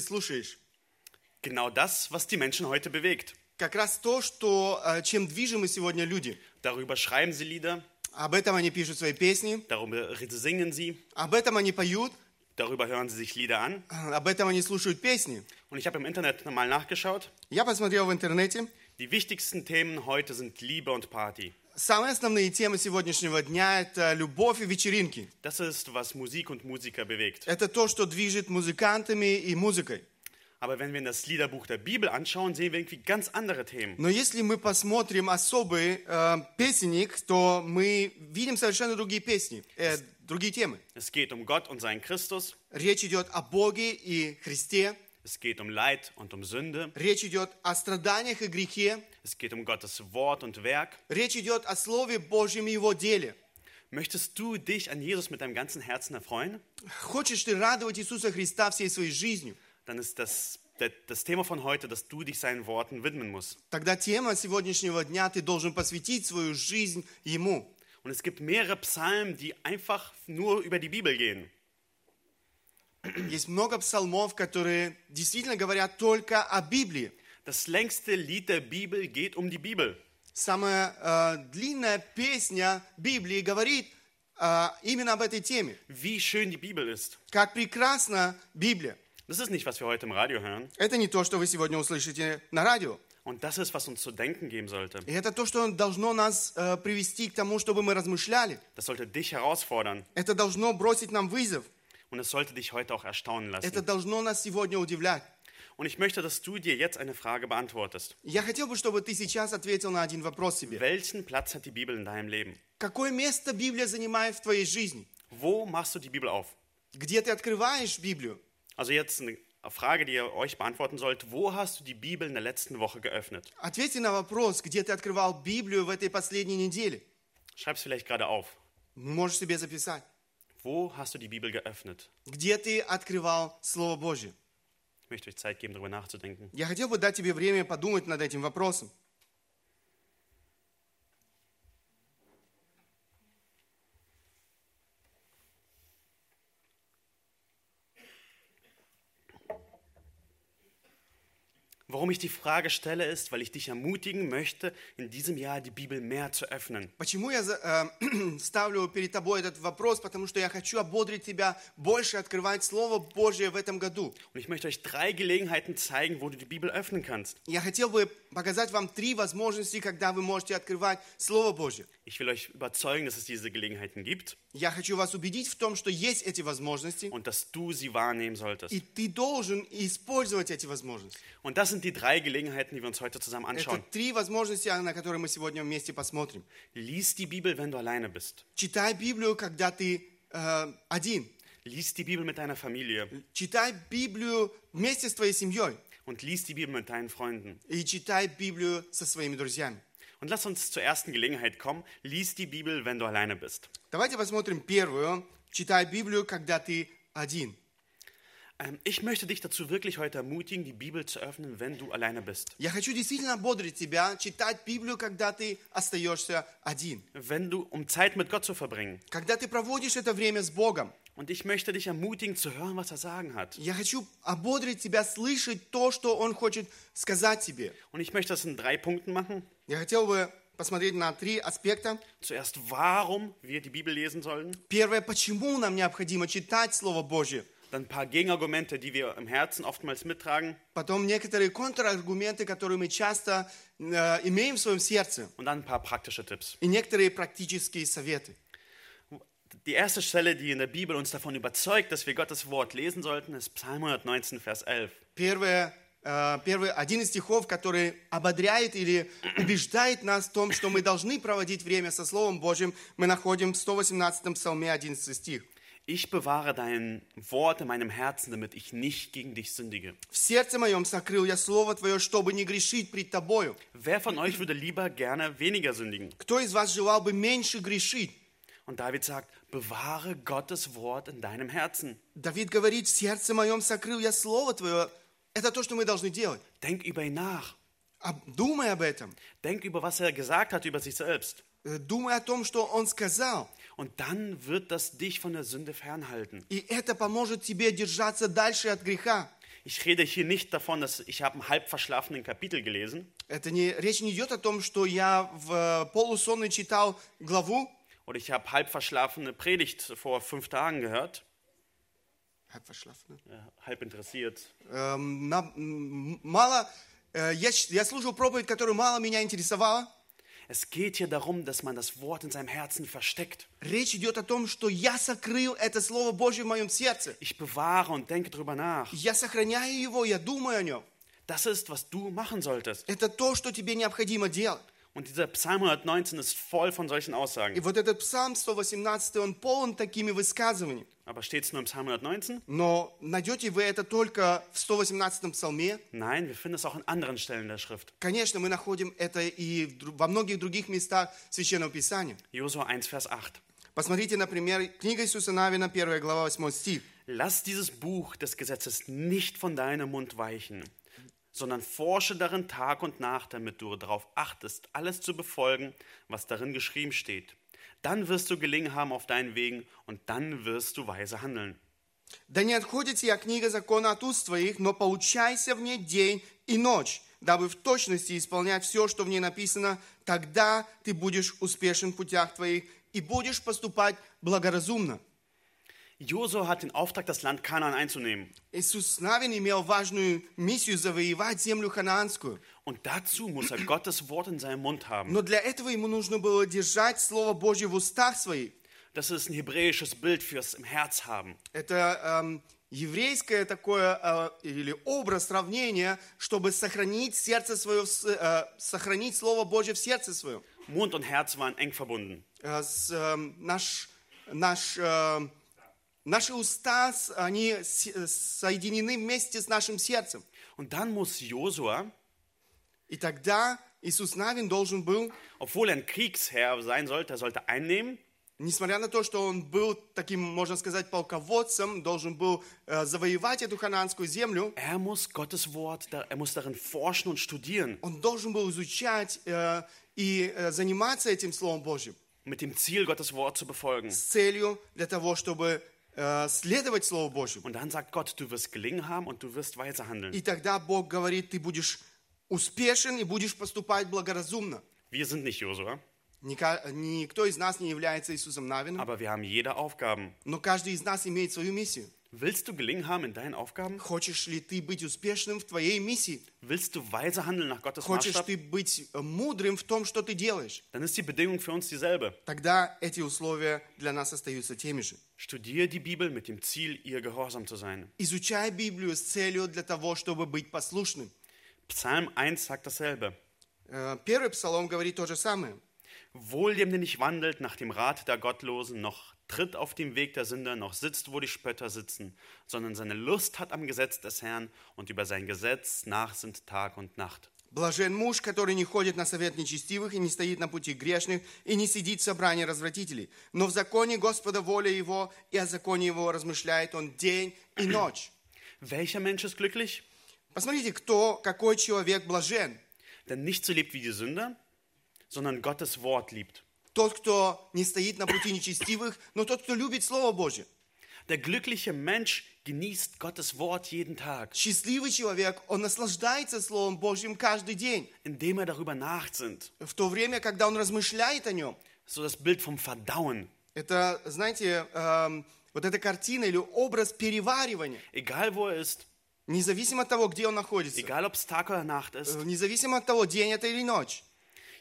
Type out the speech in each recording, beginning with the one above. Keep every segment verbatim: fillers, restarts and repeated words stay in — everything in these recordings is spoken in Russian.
Слушай, genau das, was die Menschen heute bewegt. Как раз то, что, чем движимы сегодня люди. Darüber schreiben sie Lieder. Об этом они пишут свои песни. Darüber singen sie. Об этом они поют. Darüber hören sie sich Lieder an. Об этом они слушают песни. Und ich habe im Internet mal nachgeschaut. Я посмотрел в интернете. Die wichtigsten Themen heute sind Liebe und Party. Самые основные темы сегодняшнего дня – это любовь и вечеринки. Das ist, was Musik und Musiker bewegt. Это то, что движет музыкантами и музыкой. Aber wenn wir in das Liederbuch der Bibel anschauen, sehen wir irgendwie ganz andere Themen. Но если мы посмотрим особый äh, песенник, то мы видим совершенно другие песни, äh, другие темы. Es geht um Gott und seinen Christus. Речь идет о Боге и Христе. Es geht um Leid und um Sünde. Речь идет о страданиях и грехе. Es geht um Gottes Wort und Werk. Речь идет о Слове Божьем и Его деле. Möchtest du dich an Jesus mit deinem ganzen Herzen erfreuen? Хочешь ты радовать Иисуса Христа всей своей жизнью? Dann ist das, das, das Thema von heute, dass du dich seinen Worten widmen musst. Тогда тема сегодняшнего дня, ты должен посвятить свою жизнь Ему. Und es gibt mehrere Psalmen, die einfach nur über die Bibel gehen. Есть много псалмов, которые действительно говорят только о Библии. Das längste Lied der Bibel geht um die Bibel. Самая äh, длинная песня Библии говорит äh, именно об этой теме. Wie schön die Bibel ist. Как прекрасна Библия. Das ist nicht, was wir heute im Radio hören. Это не то, что вы сегодня услышите на радио. Und das ist, was uns zu denken geben sollte. И это то, что должно нас äh, привести к тому, чтобы мы размышляли. Das sollte dich herausfordern. Это должно бросить нам вызов. Und es sollte dich heute auch erstaunen lassen. Это должно нас сегодня удивлять. Und ich möchte, dass du dir jetzt eine Frage beantwortest. Я хотел бы, чтобы ты сейчас ответил на один вопрос себе. Welchen Platz hat die Bibel in deinem Leben? Какое место Библия занимает в твоей жизни? Wo machst du die Bibel auf? Где ты открываешь Библию? Also jetzt eine Frage, die ihr euch beantworten sollt. Wo hast du die Bibel in der letzten Woche geöffnet? Ответь на вопрос, где ты открывал Библию в этой последней неделе? Schreib's vielleicht gerade auf. Можешь себе записать. Wo hast du die Bibel geöffnet? Где ты открывал Слово Божье? Ich möchte euch Zeit geben, darüber nachzudenken. Я хотел бы дать тебе время подумать над этим вопросом. Warum ich die Frage stelle, ist, weil ich dich ermutigen möchte, in diesem Jahr die Bibel mehr zu öffnen. Почему я äh, ставлю перед тобой этот вопрос? Потому что я хочу ободрить тебя больше открывать Слово Божье в этом году. Und ich möchte euch drei Gelegenheiten zeigen, wo du die Bibel öffnen kannst. Я хотел бы показать вам три возможности, когда вы можете открывать Слово Божье. Ich will euch überzeugen, dass es diese Gelegenheiten gibt. Я хочу вас убедить в том, что есть эти возможности. Und dass du sie wahrnehmen solltest. И ты должен использовать эти возможности. Und das sind die drei Gelegenheiten, die wir uns heute zusammen anschauen. Это три возможности, на которые мы сегодня вместе посмотрим. Lies die Bibel, wenn du alleine bist. Читай Библию, когда ты äh, один. Lies die Bibel mit deiner Familie. Читай Библию вместе с твоей семьей. Und lies die Bibel mit deinen Freunden. И читай Библию со своими друзьями. Und lass uns zur ersten Gelegenheit kommen. Lies die Bibel, wenn du alleine bist. Давайте посмотрим первую. Читай Библию, когда ты один. Ich möchte dich dazu wirklich heute ermutigen, die Bibel zu öffnen, wenn du alleine bist. Я хочу действительно ободрить тебя читать Библию, когда ты остаешься один. Wenn du, um Zeit mit Gott zu verbringen. Когда ты проводишь это время с Богом. Und ich möchte dich ermutigen, zu hören, was er sagen hat. Я хочу ободрить тебя слышать то, что он хочет сказать тебе. Und ich möchte das in drei Punkten machen. Я хотел бы посмотреть на три аспекта. Zuerst, warum wir die Bibel lesen sollen. Первое, почему нам необходимо читать Слово Божье. Dann ein paar Gegenargumente, die wir im Herzen oftmals mittragen. Потом некоторые контраргументы, которые мы часто äh, имеем в своем сердце. Und dann ein paar praktische Tipps. И некоторые практические советы. Die erste Stelle, die in der Bibel uns davon überzeugt, dass wir Gottes Wort lesen sollten, ist Psalm hundertneunzehn, Vers elf. Первое, äh, первый один из стихов, который ободряет или убеждает нас в том, что мы должны проводить время со Словом Божьим, мы находим в сто восемнадцатом Псалме, одиннадцатый стих. Ich bewahre dein Wort in meinem Herzen, damit ich nicht gegen dich sündige. В сердце моем сокрыл я слово твое, чтобы не грешить пред тобою. Wer von euch würde lieber gerne weniger sündigen? Кто из вас желал бы меньше грешить? Und David sagt, bewahre Gottes Wort in deinem Herzen. Давид говорит, в сердце моем сокрыл я слово твое. Это то, что мы должны делать. Denk über ihn nach. Думай об этом. Denk über was er gesagt hat über sich selbst. Думай о том, что он сказал. Und dann wird das dich von der Sünde fernhalten. И это поможет тебе держаться дальше от греха. Ich rede hier nicht davon, dass ich habe einen halb verschlafenen Kapitel gelesen. Это не речь не идет о том, что я в полусонный читал главу. Oder ich habe halb verschlafene Predigt vor fünf Tagen gehört. Halb verschlafen? Ja, halb interessiert. Ähm, na, мало, äh, я, я слушал проповедь, которая мало меня интересовала. Es geht hier darum, dass man das Wort in seinem Herzen versteckt. Речь идет о том, что я сокрыл это слово Божье в моем сердце. Ich bewahre und denke drüber nach. Я сохраняю его, я думаю о нем. Das ist, was du machen solltest. Это то, что тебе необходимо делать. Und dieser Psalm hundertneunzehn ist voll von solchen Aussagen. И вот этот Псалм сто восемнадцатый, он полон такими высказываниями. Aber steht's nur im Psalm hundertneunzehn? Но найдете вы это только в сто восемнадцатом псалме? Nein, wir finden es auch in anderen Stellen der Schrift. Конечно, мы находим это и во многих других местах Священного Писания. Josua eins, Vers acht. Посмотрите, например, книга Иисуса Навина, первая глава, восьмой стих. Lass dieses Buch des Gesetzes nicht von deinem Mund weichen, sondern forsche darin Tag und Nacht, damit du darauf achtest, alles zu befolgen, was darin geschrieben steht. Dann wirst du gelingen haben auf deinen Wegen, und dann wirst du weise handeln. Да не отходит сия книга закона от уст твоих, но поучайся в ней день и ночь, дабы в точности исполнять все, что в ней написано, тогда ты будешь успешен в путях твоих и будешь поступать благоразумно. Josua hat den Auftrag, das Land Kanaan einzunehmen. Иисус Навин имел важную миссию завоевать землю ханаанскую. Und dazu muss er Gottes Wort in seinem Mund haben. Но для этого ему нужно было держать слово Божье в устах своих. Das ist ein hebräisches Bild fürs im Herz haben. Это ähm, еврейское такое äh, или образ сравнения, чтобы сохранить сердце свое, äh, сохранить слово Божье в сердце своем. Mund und Herz waren eng verbunden. Das, äh, наш наш äh, Наши уста, они соединены вместе с нашим сердцем. Und dann muss Josua, и тогда Иисус Навин должен был, obwohl er ein Kriegsherr sein sollte, er sollte einnehmen, несмотря на то, что он был таким, можно сказать, полководцем, должен был äh, завоевать эту ханаанскую землю, er muss Gottes Wort, er muss darin forschen und studieren. Он должен был изучать äh, и äh, заниматься этим Словом Божьим. Mit dem Ziel, Gottes Wort zu befolgen. С целью для того, чтобы следовать Слову Божьему. Und dann sagt Gott, du wirst gelingen haben und du wirst weise handeln. И тогда Бог говорит, ты будешь успешен и будешь поступать благоразумно. Wir sind nicht Josua. Никто из нас не является Иисусом Навином. Aber wir haben jede Aufgaben. Но каждый из нас имеет свою миссию. Willst du gelingen haben in deinen Aufgaben? Хочешь ли ты быть успешным в твоей миссии? Willst du weise handeln nach Gottes Maßstab? Хочешь ты быть мудрым в том, что ты делаешь? Dann ist die Bedingung für uns dieselbe. Тогда эти условия для нас остаются теми же. Studiere die Bibel mit dem Ziel, ihr gehorsam zu sein. Изучай Библию с целью для того, чтобы быть послушным. Psalm eins sagt dasselbe. Первый псалом говорит то же самое. Wohl dem, der nicht wandelt nach dem Rat der Gottlosen, noch tritt auf dem Weg der Sünder, noch sitzt, wo die Spötter sitzen, sondern seine Lust hat am Gesetz des Herrn und über sein Gesetz nachsinnt Tag und Nacht. Блажен муж, который не ходит на совет нечестивых и не стоит на пути грешных и не сидит в собрании развратителей, но в законе Господа воля его, и о законе его размышляет он день и ночь. Welcher Mensch ist glücklich? Посмотрите, кто, какой человек блажен. Denn nicht so lebt wie die Sünder, sondern Gottes Wort liebt. Тот, кто не стоит на пути нечестивых, но тот, кто любит Слово Божье. Der glückliche Mensch genießt Gottes Wort jeden Tag. Счастливый человек, он наслаждается Словом Божьим каждый день. Indem er darüber nachsinnt. В то время, когда он размышляет о нем. So das Bild vom Verdauen. Это, знаете, ähm, вот эта картина или образ переваривания. Egal wo er ist. Независимо от того, где он находится. Egal ob es Tag oder Nacht ist. Независимо от того, день это или ночь.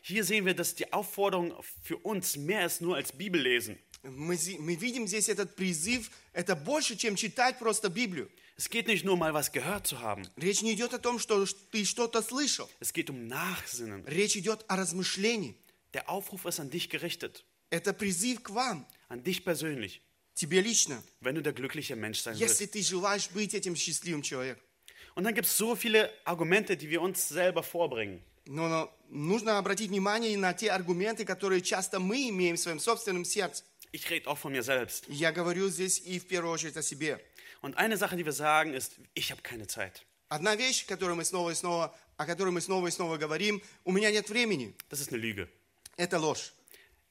Hier sehen wir, dass die Aufforderung für uns mehr ist nur als Bibellesen. Мы, мы видим здесь этот призыв, это больше, чем читать просто Библию. Es geht nicht nur mal was gehört zu haben. Речь не идет о том, что ты что-то слышал. Es geht um Nachsinnen. Речь идет о размышлении. Der Aufruf ist an dich gerichtet. Это призыв к вам. An dich persönlich. Тебе лично. Wenn du der glückliche Mensch sein willst. Если ты желаешь быть этим счастливым человеком. Und dann gibt es so viele Argumente, die wir uns selber vorbringen. Но нужно обратить внимание на те аргументы, которые часто мы имеем в своем собственном сердце. Ich rede auch von mir selbst. Я говорю здесь и в первую очередь о себе. Und eine Sache, die wir sagen, ist, ich habe keine Zeit. Одна вещь, которую мы снова и снова, о которой мы снова и снова говорим, у меня нет времени. Das ist eine Lüge. Это ложь.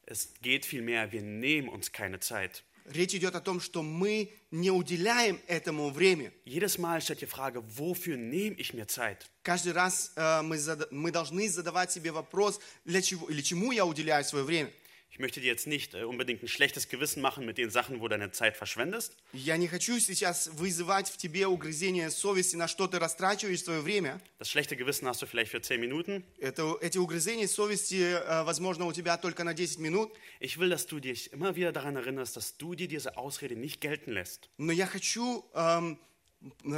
Es geht vielmehr, wir nehmen uns keine Zeit. Речь идет о том, что мы не уделяем этому время. Jedes Mal stellt die Frage, wofür nehme ich mir Zeit? Каждый раз äh, мы, зад... мы должны задавать себе вопрос, для чего или чему я уделяю свое время. Ich möchte dir jetzt nicht unbedingt ein schlechtes Gewissen machen mit den Sachen, wo deine Zeit verschwendest. Я не хочу сейчас вызывать в тебе угрызение совести, на что ты растрачиваешь свое время. Das schlechte Gewissen hast du vielleicht für zehn Minuten. Это, эти угрызения совести, возможно, у тебя только на десять минут. Ich will, dass du dich immer wieder daran erinnerst, dass du dir diese Ausrede nicht gelten lässt. Но я хочу, ähm,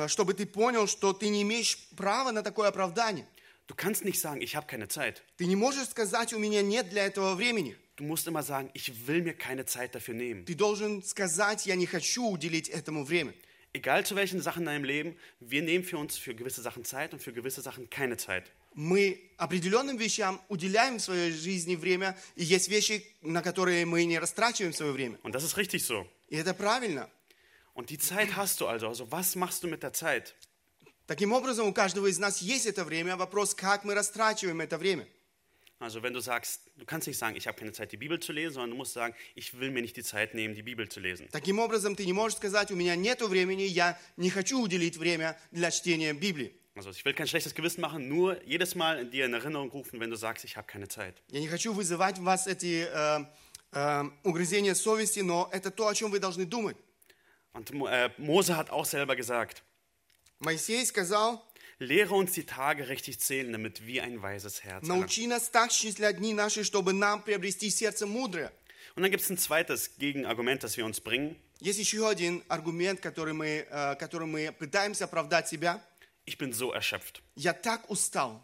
чтобы ты понял, что ты не имеешь права на такое оправдание. Du kannst nicht sagen, ich habe keine Zeit. Ты не можешь сказать, у меня нет для этого времени. Du musst immer sagen, ich will mir keine Zeit dafür nehmen. Ты должен сказать, я не хочу уделить этому время. Egal zu welchen Sachen in deinem Leben, wir nehmen für uns für gewisse Sachen Zeit und für gewisse Sachen keine Zeit. Мы определенным вещам уделяем в своей жизни время, и есть вещи, на которые мы не растрачиваем свое время. Und das ist richtig so. И это правильно. Und die Zeit hast du also. Also was machst du mit der Zeit? Таким образом, у каждого из нас есть это время. Вопрос, как мы растрачиваем это время. Also wenn du sagst, du kannst nicht sagen, ich habe keine Zeit, die Bibel zu lesen, sondern du musst sagen, ich will mir nicht die Zeit nehmen, die Bibel zu lesen. Таким образом, ты не можешь сказать, у меня нету времени, я не хочу уделить время для чтения Библии. Also ich will kein schlechtes Gewissen machen, nur jedes Mal in dir in Erinnerung rufen, wenn du sagst, ich habe keine Zeit. Я не хочу вызывать в вас эти äh, äh, угрызения совести, но это то, о чем вы должны думать. Und äh, Mose hat auch selber gesagt. Моисей сказал. Lehre uns die Tage richtig zählen, damit wir ein weises Herz haben. Научи нас так счислять дни наши, чтобы нам приобрести сердце мудрое. Und dann gibt es ein zweites Gegenargument, das wir uns bringen. Есть еще один аргумент, который мы, которым мы пытаемся оправдать себя. Ich bin so erschöpft. Я так устал.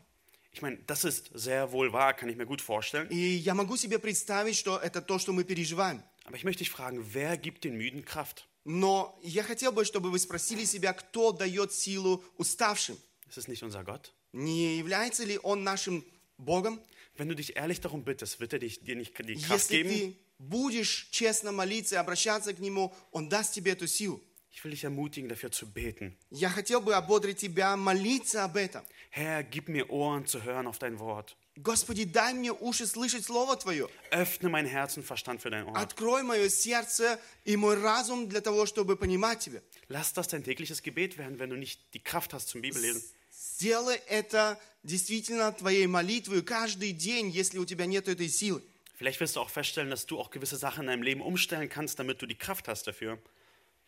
Ich meine, das ist sehr wohl wahr, kann ich mir gut vorstellen. И я могу себе представить, что это то, что мы переживаем. Aber ich möchte dich fragen, wer gibt den Müden Kraft? Но я хотел бы, чтобы вы спросили себя, кто дает силу уставшим. Ist es nicht unser Gott? Не является ли он нашим Богом? Wenn du dich ehrlich darum bittest, wird er dich, dir nicht die Kraft geben? Если ты будешь честно молиться и обращаться к Нему, Он даст тебе эту силу. Ich will dich ermutigen, dafür zu beten. Я хотел бы ободрить тебя молиться об этом. Herr, gib mir Ohren zu hören auf dein Wort. Господи, дай мне уши слышать Слово Твое. Öffne mein Herz und Verstand für dein Ohr. Открой мое сердце и мой разум для того, чтобы понимать Тебя. Lass das dein tägliches Gebet werden, wenn du nicht die Kraft hast zum Bibellesen. Сделай это действительно твоей молитвой каждый день, если у тебя нет этой силы. Vielleicht wirst du auch feststellen, dass du auch gewisse Sachen in deinem Leben umstellen kannst, damit du die Kraft hast dafür.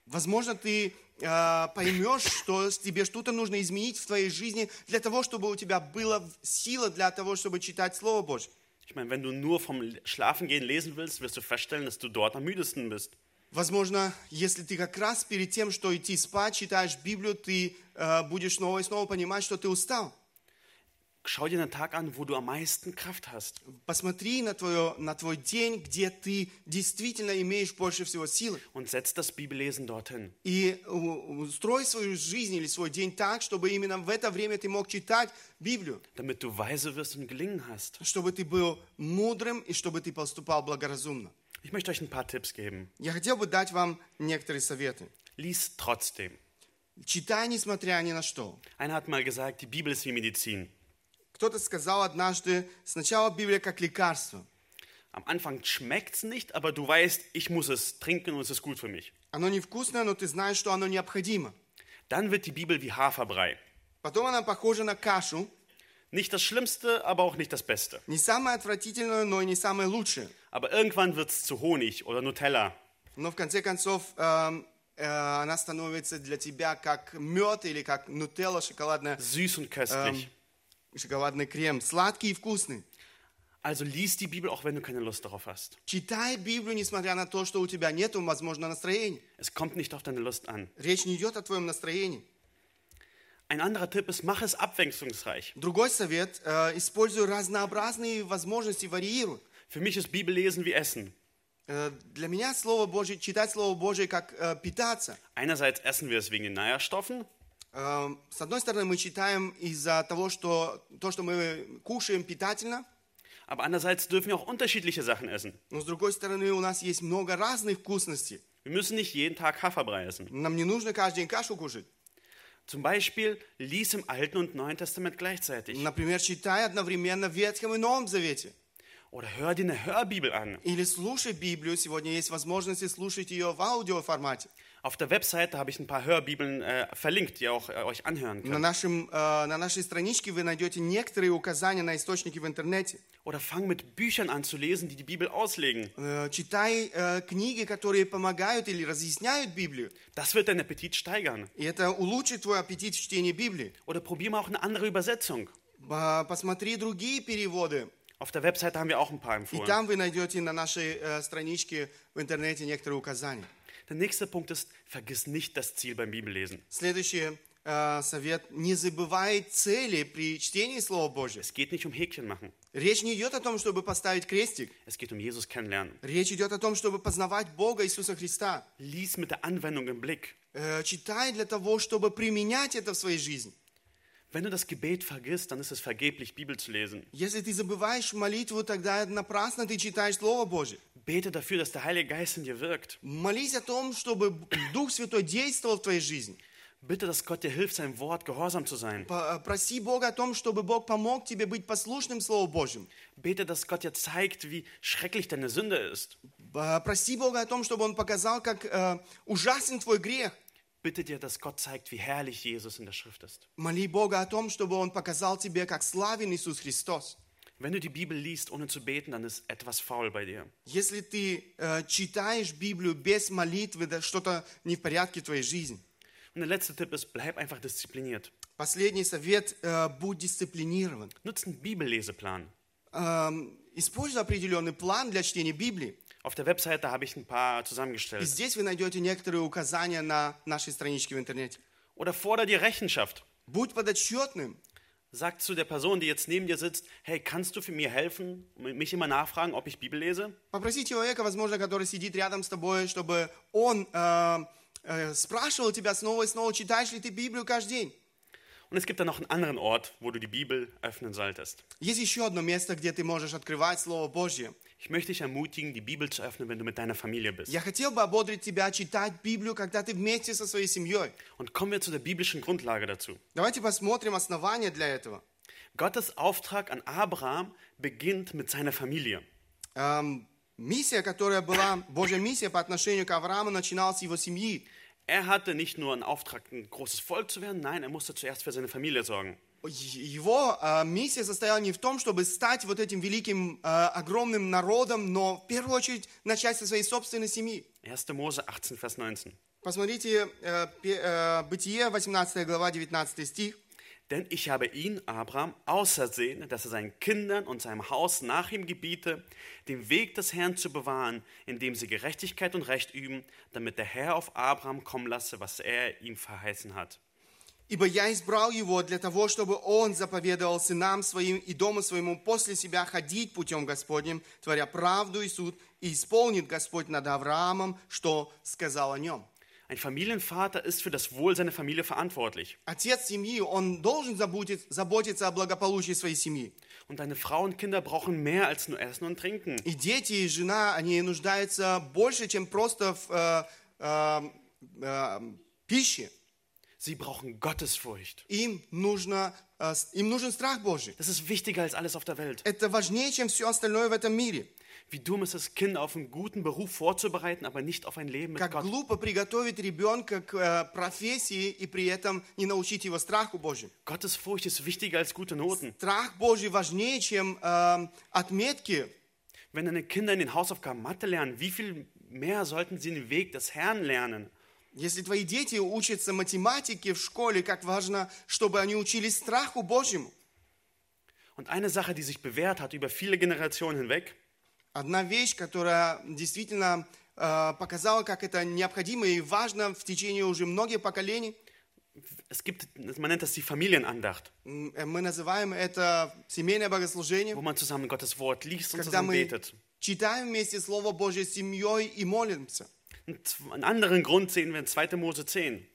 Возможно, ты äh, поймешь, что тебе что-то нужно изменить в твоей жизни для того, чтобы у тебя была сила для того, чтобы читать Слово Божье. Ich meine, wenn du nur vom Schlafengehen lesen willst, wirst du feststellen, dass du dort am müdesten bist. Возможно, если ты как раз перед тем, что идти спать, читаешь Библию, ты äh, будешь снова и снова понимать, что ты устал. Schau dir den Tag an, wo du am meisten Kraft hast. Посмотри на твое, на твой день, где ты действительно имеешь больше всего силы. Und setz das Bibellesen dorthin. И устрой свою жизнь или свой день так, чтобы именно в это время ты мог читать Библию. Damit du weise wirst und gelingen hast. Чтобы ты был мудрым и чтобы ты поступал благоразумно. Ich möchte euch ein paar Tipps geben. Я хотел бы дать вам некоторые советы. Lies trotzdem. Читай, несмотря ни на что. Einer hat mal gesagt, die Bibel ist wie Medizin. Кто-то сказал однажды, сначала Библия как лекарство. Am Anfang schmeckt's nicht, aber du weißt, ich muss es trinken und es ist gut für mich. Оно невкусное, но ты знаешь, что оно необходимо. Dann wird die Bibel wie Haferbrei. Потом она похожа на кашу. Nicht das Schlimmste, aber auch nicht das Beste. Не самое отвратительное, но и не самое лучшее. Aber irgendwann wird's zu Honig oder Nutella. Но в конце концов ähm, äh, она становится для тебя как мед или как Nutella шоколадная. Süß und köstlich. Ähm, Шоколадный крем, сладкий и вкусный. Also lies die Bibel, auch wenn du keine Lust darauf hast. Читай Библию, несмотря на то, что у тебя нет, возможно, настроения. Es kommt nicht auf deine Lust an. Речь не идет о твоем настроении. Ein anderer Tipp ist, mach es abwechslungsreich. Другой совет, äh, используй разнообразные возможности, варьируй. Für mich ist Bibellesen wie Essen. Для меня Слово Божье, читать Слово Божье как äh, питаться. Einerseits essen wir es wegen den Nährstoffen. Uh, с одной стороны, мы читаем из-за того, что то, что мы кушаем, питательно. Aber andererseits dürfen wir auch unterschiedliche Sachen essen. Но с другой стороны, у нас есть много разных вкусностей. Wir müssen nicht jeden Tag Haferbrei essen. Нам не нужно каждый день кашу кушать. Zum Beispiel, lies im Alten und Neuen Testament gleichzeitig. Например, читай одновременно в Ветхом и Новом Завете. Oder hör dir eine Hörbibel an. Или слушай Библию. Сегодня есть возможность слушать ее в аудиоформате. Auf der Webseite habe ich ein paar Hörbibeln äh, verlinkt, die ihr auch äh, euch anhören könnt. На нашем, äh, на нашей страничке вы найдете некоторые указания на источники в интернете. Oder fang mit Büchern an zu lesen, die die Bibel auslegen. Äh, читай äh, книги, которые помогают или разъясняют Библию. Das wird deinen Appetit steigern. И это улучшит твой аппетит в чтении Библии. Oder probier mal auch eine andere Übersetzung. Äh, посмотри другие переводы. Auf der Webseite haben wir auch ein paar empfohlen. И там вы найдете на нашей äh, страничке в интернете некоторые указания. Der nächste Punkt ist, vergiss nicht das Ziel beim Bibellesen. Следующий äh, совет: не забывай цели при чтении Слова Божьего. Es geht nicht um Häkchen machen. Речь не идет о том, чтобы поставить крестик. Es geht um Jesus kennenlernen. Речь идет о том, чтобы познавать Бога Иисуса Христа. Lies mit der Anwendung im Blick. Äh, читай для того, чтобы применять это в своей жизни. Wenn du das Gebet vergisst, dann ist es vergeblich, Bibel zu lesen. Если ты забываешь молитву, тогда напрасно ты читаешь Слово Божье. Bete dafür, dass der Heilige Geist in dir wirkt. Молись о том, чтобы Дух Святой действовал в твоей жизни. Bitte, dass Gott dir hilft, seinem Wort gehorsam zu sein. Проси Бога о том, чтобы Бог помог тебе быть послушным Слову Божьему. Bete, dass Gott dir zeigt, wie schrecklich deine Sünde ist. Проси Бога о том, чтобы Он показал, как ужасен твой грех. Bitte dir, dass Gott zeigt, wie herrlich Jesus in der Schrift ist. Моли Бога о том, чтобы Он показал тебе, как славен Иисус Христос. Wenn du die Bibel liest, ohne zu beten, dann ist etwas faul bei dir. Если ты äh, читаешь Библию без молитвы, да что-то не в порядке в твоей жизни. Und der letzte Tipp ist, bleib einfach diszipliniert. Последний совет: äh, будь дисциплинирован. Nutz einen Bibelleseplan. Ähm, используй определенный план для чтения Библии. Auf der Webseite habe ich ein paar zusammengestellt. И здесь вы найдете некоторые указания на нашей страничке в интернете. Oder fordere die Rechenschaft. Будь подотчетным. Sag zu der Person, die jetzt neben dir sitzt: Hey, kannst du für mich helfen? Mich immer nachfragen, ob ich Bibel lese? Попроси человека, возможно, который сидит рядом с тобой, чтобы он äh, äh, спрашивал тебя снова и снова, читаешь ли ты Библию каждый день. Und es gibt dann noch einen anderen Ort, wo du die Bibel öffnen solltest. Есть еще одно место, где ты можешь открывать Слово Божье. Ich möchte dich ermutigen, die Bibel zu öffnen, wenn du mit deiner Familie bist. Я хотел бы ободрить тебя читать Библию, когда ты вместе со своей семьей. Und kommen wir zu der biblischen Grundlage dazu. Давайте посмотрим основания для этого. Gottes Auftrag an Abraham beginnt mit seiner Familie. Ähm, миссия, которая была, Божья миссия по отношению к Аврааму начиналась с его семьи. Er hatte nicht nur einen Auftrag, ein großes Volk zu werden, nein, er musste zuerst für seine Familie sorgen. Его äh, миссия состояла не в том, чтобы стать вот этим великим, äh, огромным народом, но в первую очередь начать со своей собственной семьи. erster Mose achtzehn, Vers neunzehn. Посмотрите, äh, äh, Бытие, восемнадцатая глава, девятнадцатый стих. Denn ich habe ihn, Abraham, ausersehen, dass er seinen Kindern und seinem Haus nach ihm gebiete, den Weg des Herrn zu bewahren, indem sie Gerechtigkeit und Recht üben, damit der Herr auf Abraham kommen lasse, was er ihm verheißen hat. Ибо я избрал его для того, чтобы он заповедовал сынам своим и дому своему после себя ходить путем Господним, творя правду и суд, и исполнит Господь над Авраамом, что сказал о нем. Ein Familienvater ist für das Wohl seiner Familie verantwortlich. Отец семьи, он должен заботиться о благополучии своей семьи. Und deine Frau und Kinder brauchen mehr als nur Essen und Trinken. И дети, и жена, они нуждаются больше, чем просто в äh, äh, пище. Sie brauchen Gottesfurcht. Им нужно, äh, им нужен страх Божий. Das ist wichtiger als alles auf der Welt. Это важнее, чем все остальное в этом мире. Wie dumm ist es, Kinder auf einen guten Beruf vorzubereiten, aber nicht auf ein Leben mit Gott. Как глупо приготовить ребенка к äh, профессии и при этом не научить его страху Божьему. Gottesfurcht ist wichtiger als gute Noten. Страх Божий важнее, чем äh, отметки. Wenn deine Kinder in den Hausaufgaben Mathe lernen, wie viel mehr sollten sie den Weg des Herrn lernen? Если твои дети учатся математике в школе, как важно, чтобы они учились страху Божьему. Und eine Sache, die sich bewährt hat über viele Generationen hinweg. Одна вещь, которая действительно äh, показала, как это необходимо и важно в течение уже многих поколений. Es gibt, man nennt das die Familienandacht. Мы называем это семейное богослужение. Wo man zusammen Gottes Wort liest und zusammen betet. Когда мы читаем вместе Слово Божье с семьей и молимся. Einen anderen Grund sehen wir in zweiter Mose zehn.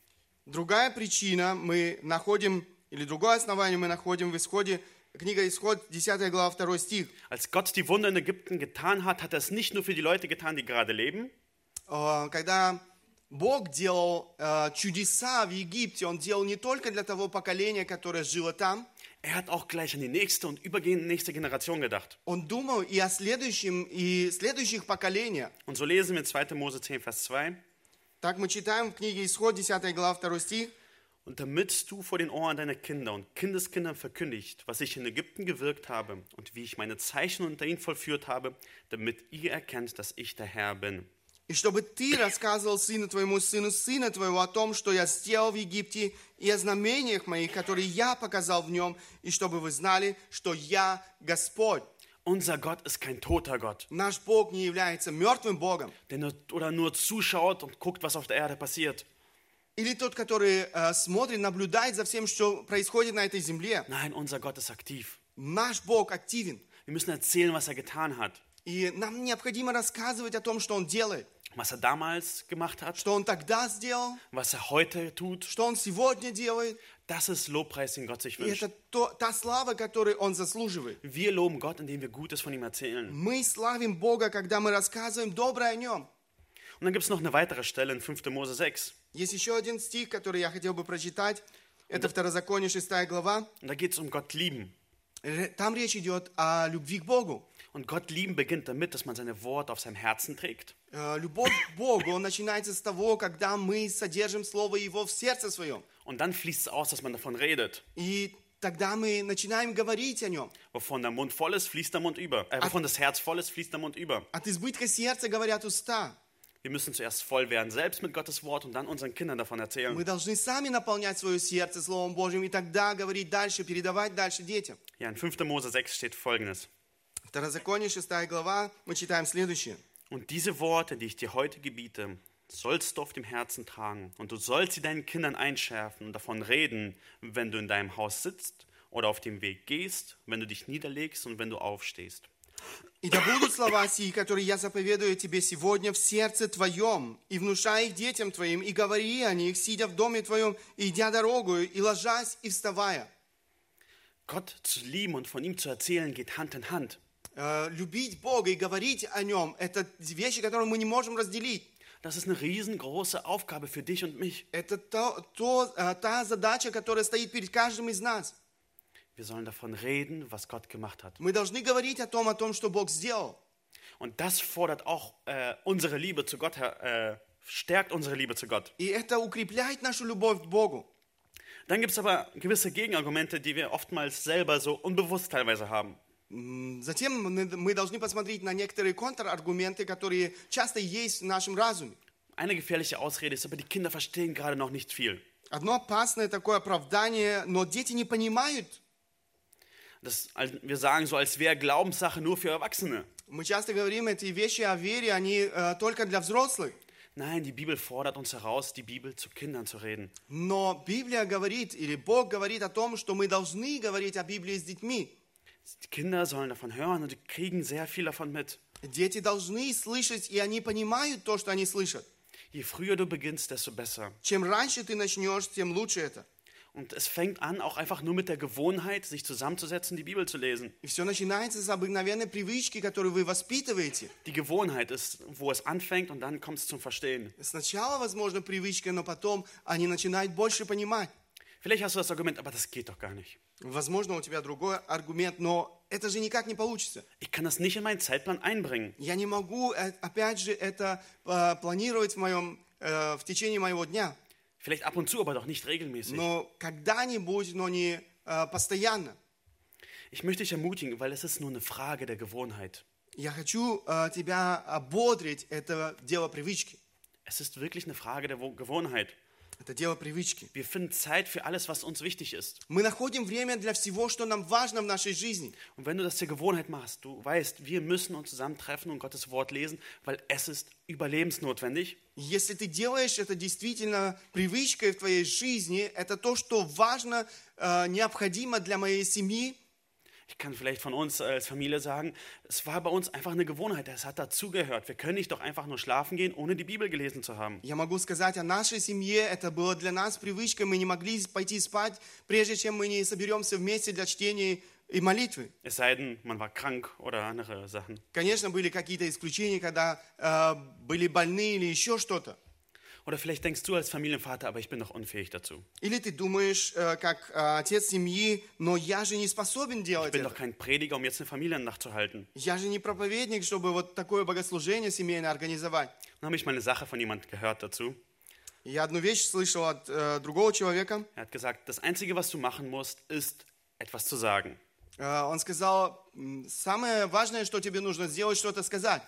Другая причина мы находим, или другое основание мы находим в Исходе, книга Исход, десятая глава, второй стих. Als Gott die Wunder in Ägypten getan hat, hat er es nicht nur für die Leute getan, die gerade leben. Когда Бог делал чудеса в Египте, Он делал не только для того поколения, которое жило там. Er hat auch gleich an die nächste und übergehende nächste Generation gedacht. Он думал и о следующем, и следующих поколениях. Und so lesen wir in zweiter Mose zehn, Vers zwei. Так мы читаем в книге Исход, десятая глава, второй стих. Und damit du vor den Ohren deiner Kinder und Kindeskindern verkündigt, was ich in Ägypten gewirkt habe und wie ich meine Zeichen unter ihnen vollführt habe, damit ihr erkennt, dass ich der Herr bin. И чтобы ты рассказывал сыну твоему, сыну сына твоего о том, что я сделал в Египте, и о знамениях моих, которые я показал в нем, и чтобы вы знали, что я Господь. Unser Gott ist kein toter Gott, наш Бог не является мертвым Богом, der oder nur zuschaut und guckt, was auf der Erde passiert. Или тот, который äh, смотрит, наблюдает за всем, что происходит на этой земле. Nein, unser Gott ist aktiv. Наш Бог активен. Wir müssen erzählen, was er getan hat. И нам необходимо рассказывать о том, что Он делает. Was er damals gemacht hat, что он тогда сделал, was er heute tut, что он сегодня делает, das ist Lobpreis, den Gott sich wünscht. Это то, та слава, которую он заслуживает. Wir loben Gott, indem wir Gutes von ihm erzählen. Мы славим Бога, когда мы рассказываем доброе о нем. Und dann gibt's noch eine weitere Stelle in fünfter Mose sechs. Есть еще один стих, который я хотел бы прочитать. Это Второзаконие, шестая глава. Da geht's um Gott lieben. Там речь идет о любви к Богу. Und Gott lieben beginnt damit, dass man seine Worte auf seinem Herzen trägt. Любовь к Богу начинается с того, когда мы содержим слово Его в сердце своем. Und dann fließt es aus, dass man davon redet. И тогда мы начинаем говорить о нем. Wovon der Mund voll ist, fließt der Mund über. Äh, wovon das Herz voll ist, fließt der Mund über. От избытка сердца говорят уста. Wir müssen zuerst voll werden, selbst mit Gottes Wort und dann unseren Kindern davon erzählen. Мы должны сами наполнять свое сердце словом Божьим и тогда говорить дальше, передавать дальше детям. Ja, in fünfter Mose sechs steht Folgendes. Второзаконие, шестая глава, мы читаем следующее. Und diese Worte, die ich dir heute gebiete, sollst du auf dem Herzen tragen. Und du sollst sie deinen Kindern einschärfen und davon reden, wenn du in deinem Haus sitzt oder auf dem Weg gehst, wenn du dich niederlegst und wenn du aufstehst. И да будут слова сии, которые я заповедую тебе сегодня в сердце твоем, и внушай их детям твоим, и говори о них, сидя в доме твоем, и идя дорогою, и ложась, и вставая. Gott zu lieben und von ihm zu erzählen geht Hand in Hand. Uh, любить Бога и говорить о нем – это вещи, которые мы не можем разделить. Das ist eine riesengroße Aufgabe für dich und mich. Это то, то, uh, та задача, которая стоит перед каждым из нас. Wir sollen davon reden, was Gott gemacht hat. Мы должны говорить о том, о том, что Бог сделал. Und das fordert auch äh, unsere Liebe zu Gott, äh, stärkt unsere Liebe zu Gott. И это укрепляет нашу любовь к Богу. Dann gibt es aber gewisse Gegenargumente, die wir oftmals selber so unbewusst teilweise haben. Затем мы должны посмотреть на некоторые контраргументы, которые часто есть в нашем разуме. Eine gefährliche Ausrede ist, aber die Kinder verstehen gerade noch nicht viel. Одно опасное такое оправдание, но дети не понимают. Das, wir sagen so, als wäre Glaubenssache nur für Erwachsene. Мы часто говорим эти вещи о вере, они äh, только для взрослых. Nein, die Bibel fordert uns heraus, die Bibel zu Kindern zu reden. Но Библия говорит, или Бог говорит о том, что мы должны говорить о Библии с детьми. Die Kinder sollen davon hören und die kriegen sehr viel davon mit. Дети должны слышать, и они понимают то, что они слышат. Je früher du beginnst, desto besser. Чем раньше ты начнешь, тем лучше это. Und es fängt an, auch einfach nur mit der Gewohnheit, sich zusammenzusetzen, die Bibel zu lesen. И все начинается с обыкновенной привычки, которую вы воспитываете. Die Gewohnheit ist, wo es anfängt und dann kommt es zum Verstehen. Сначала, возможно, привычка, но потом они начинают больше понимать. Vielleicht hast du das Argument, aber das geht doch gar nicht. Возможно, у тебя другой аргумент, но это же никак не получится. Ich kann das nicht in meinen Zeitplan einbringen. Я не могу, опять же, это äh, планировать в моем, äh, в течение моего дня. Vielleicht ab und zu, aber doch nicht regelmäßig. Но когда-нибудь, но не äh, постоянно. Ich möchte dich ermutigen, weil es ist nur eine Frage der Gewohnheit. Я хочу äh, тебя ободрить, это дело привычки. Es ist wirklich eine Frage der Wo- Gewohnheit. Это дело привычки. Wir finden Zeit für alles, was uns wichtig ist. Мы находим время для всего, что нам важно в нашей жизни. Und wenn du das zur Gewohnheit machst, du weißt, wir müssen uns zusammentreffen und Gottes Wort lesen, weil es ist überlebensnotwendig. Если ты делаешь это действительно привычкой в твоей жизни, это то, что важно, äh, необходимо для моей семьи. Ich kann vielleicht von uns als Familie sagen, es war bei uns einfach eine Gewohnheit, es hat dazugehört. Wir können nicht doch einfach nur schlafen gehen, ohne die Bibel gelesen zu haben. Я могу сказать о нашей семье, это было для нас привычкой, мы не могли пойти спать, прежде чем мы не соберемся вместе для чтения и молитвы. Es sei denn, man war krank oder andere Sachen. Конечно, были какие-то исключения, когда äh, были больны или еще что-то. Oder vielleicht denkst du als Familienvater, aber ich bin noch unfähig dazu. Или ты думаешь, как отец семьи, но я же не способен делать это. Ich bin doch kein Prediger, um jetzt eine Familiennacht zu halten. Я же не проповедник, чтобы вот такое богослужение семейное организовать. Dann habe ich mal eine Sache von jemand gehört dazu. Я одну вещь слышал от äh, другого человека. Er hat gesagt, das Einzige, was du machen musst, ist, etwas zu sagen. Äh, он сказал, самое важное, что тебе нужно сделать, что-то сказать.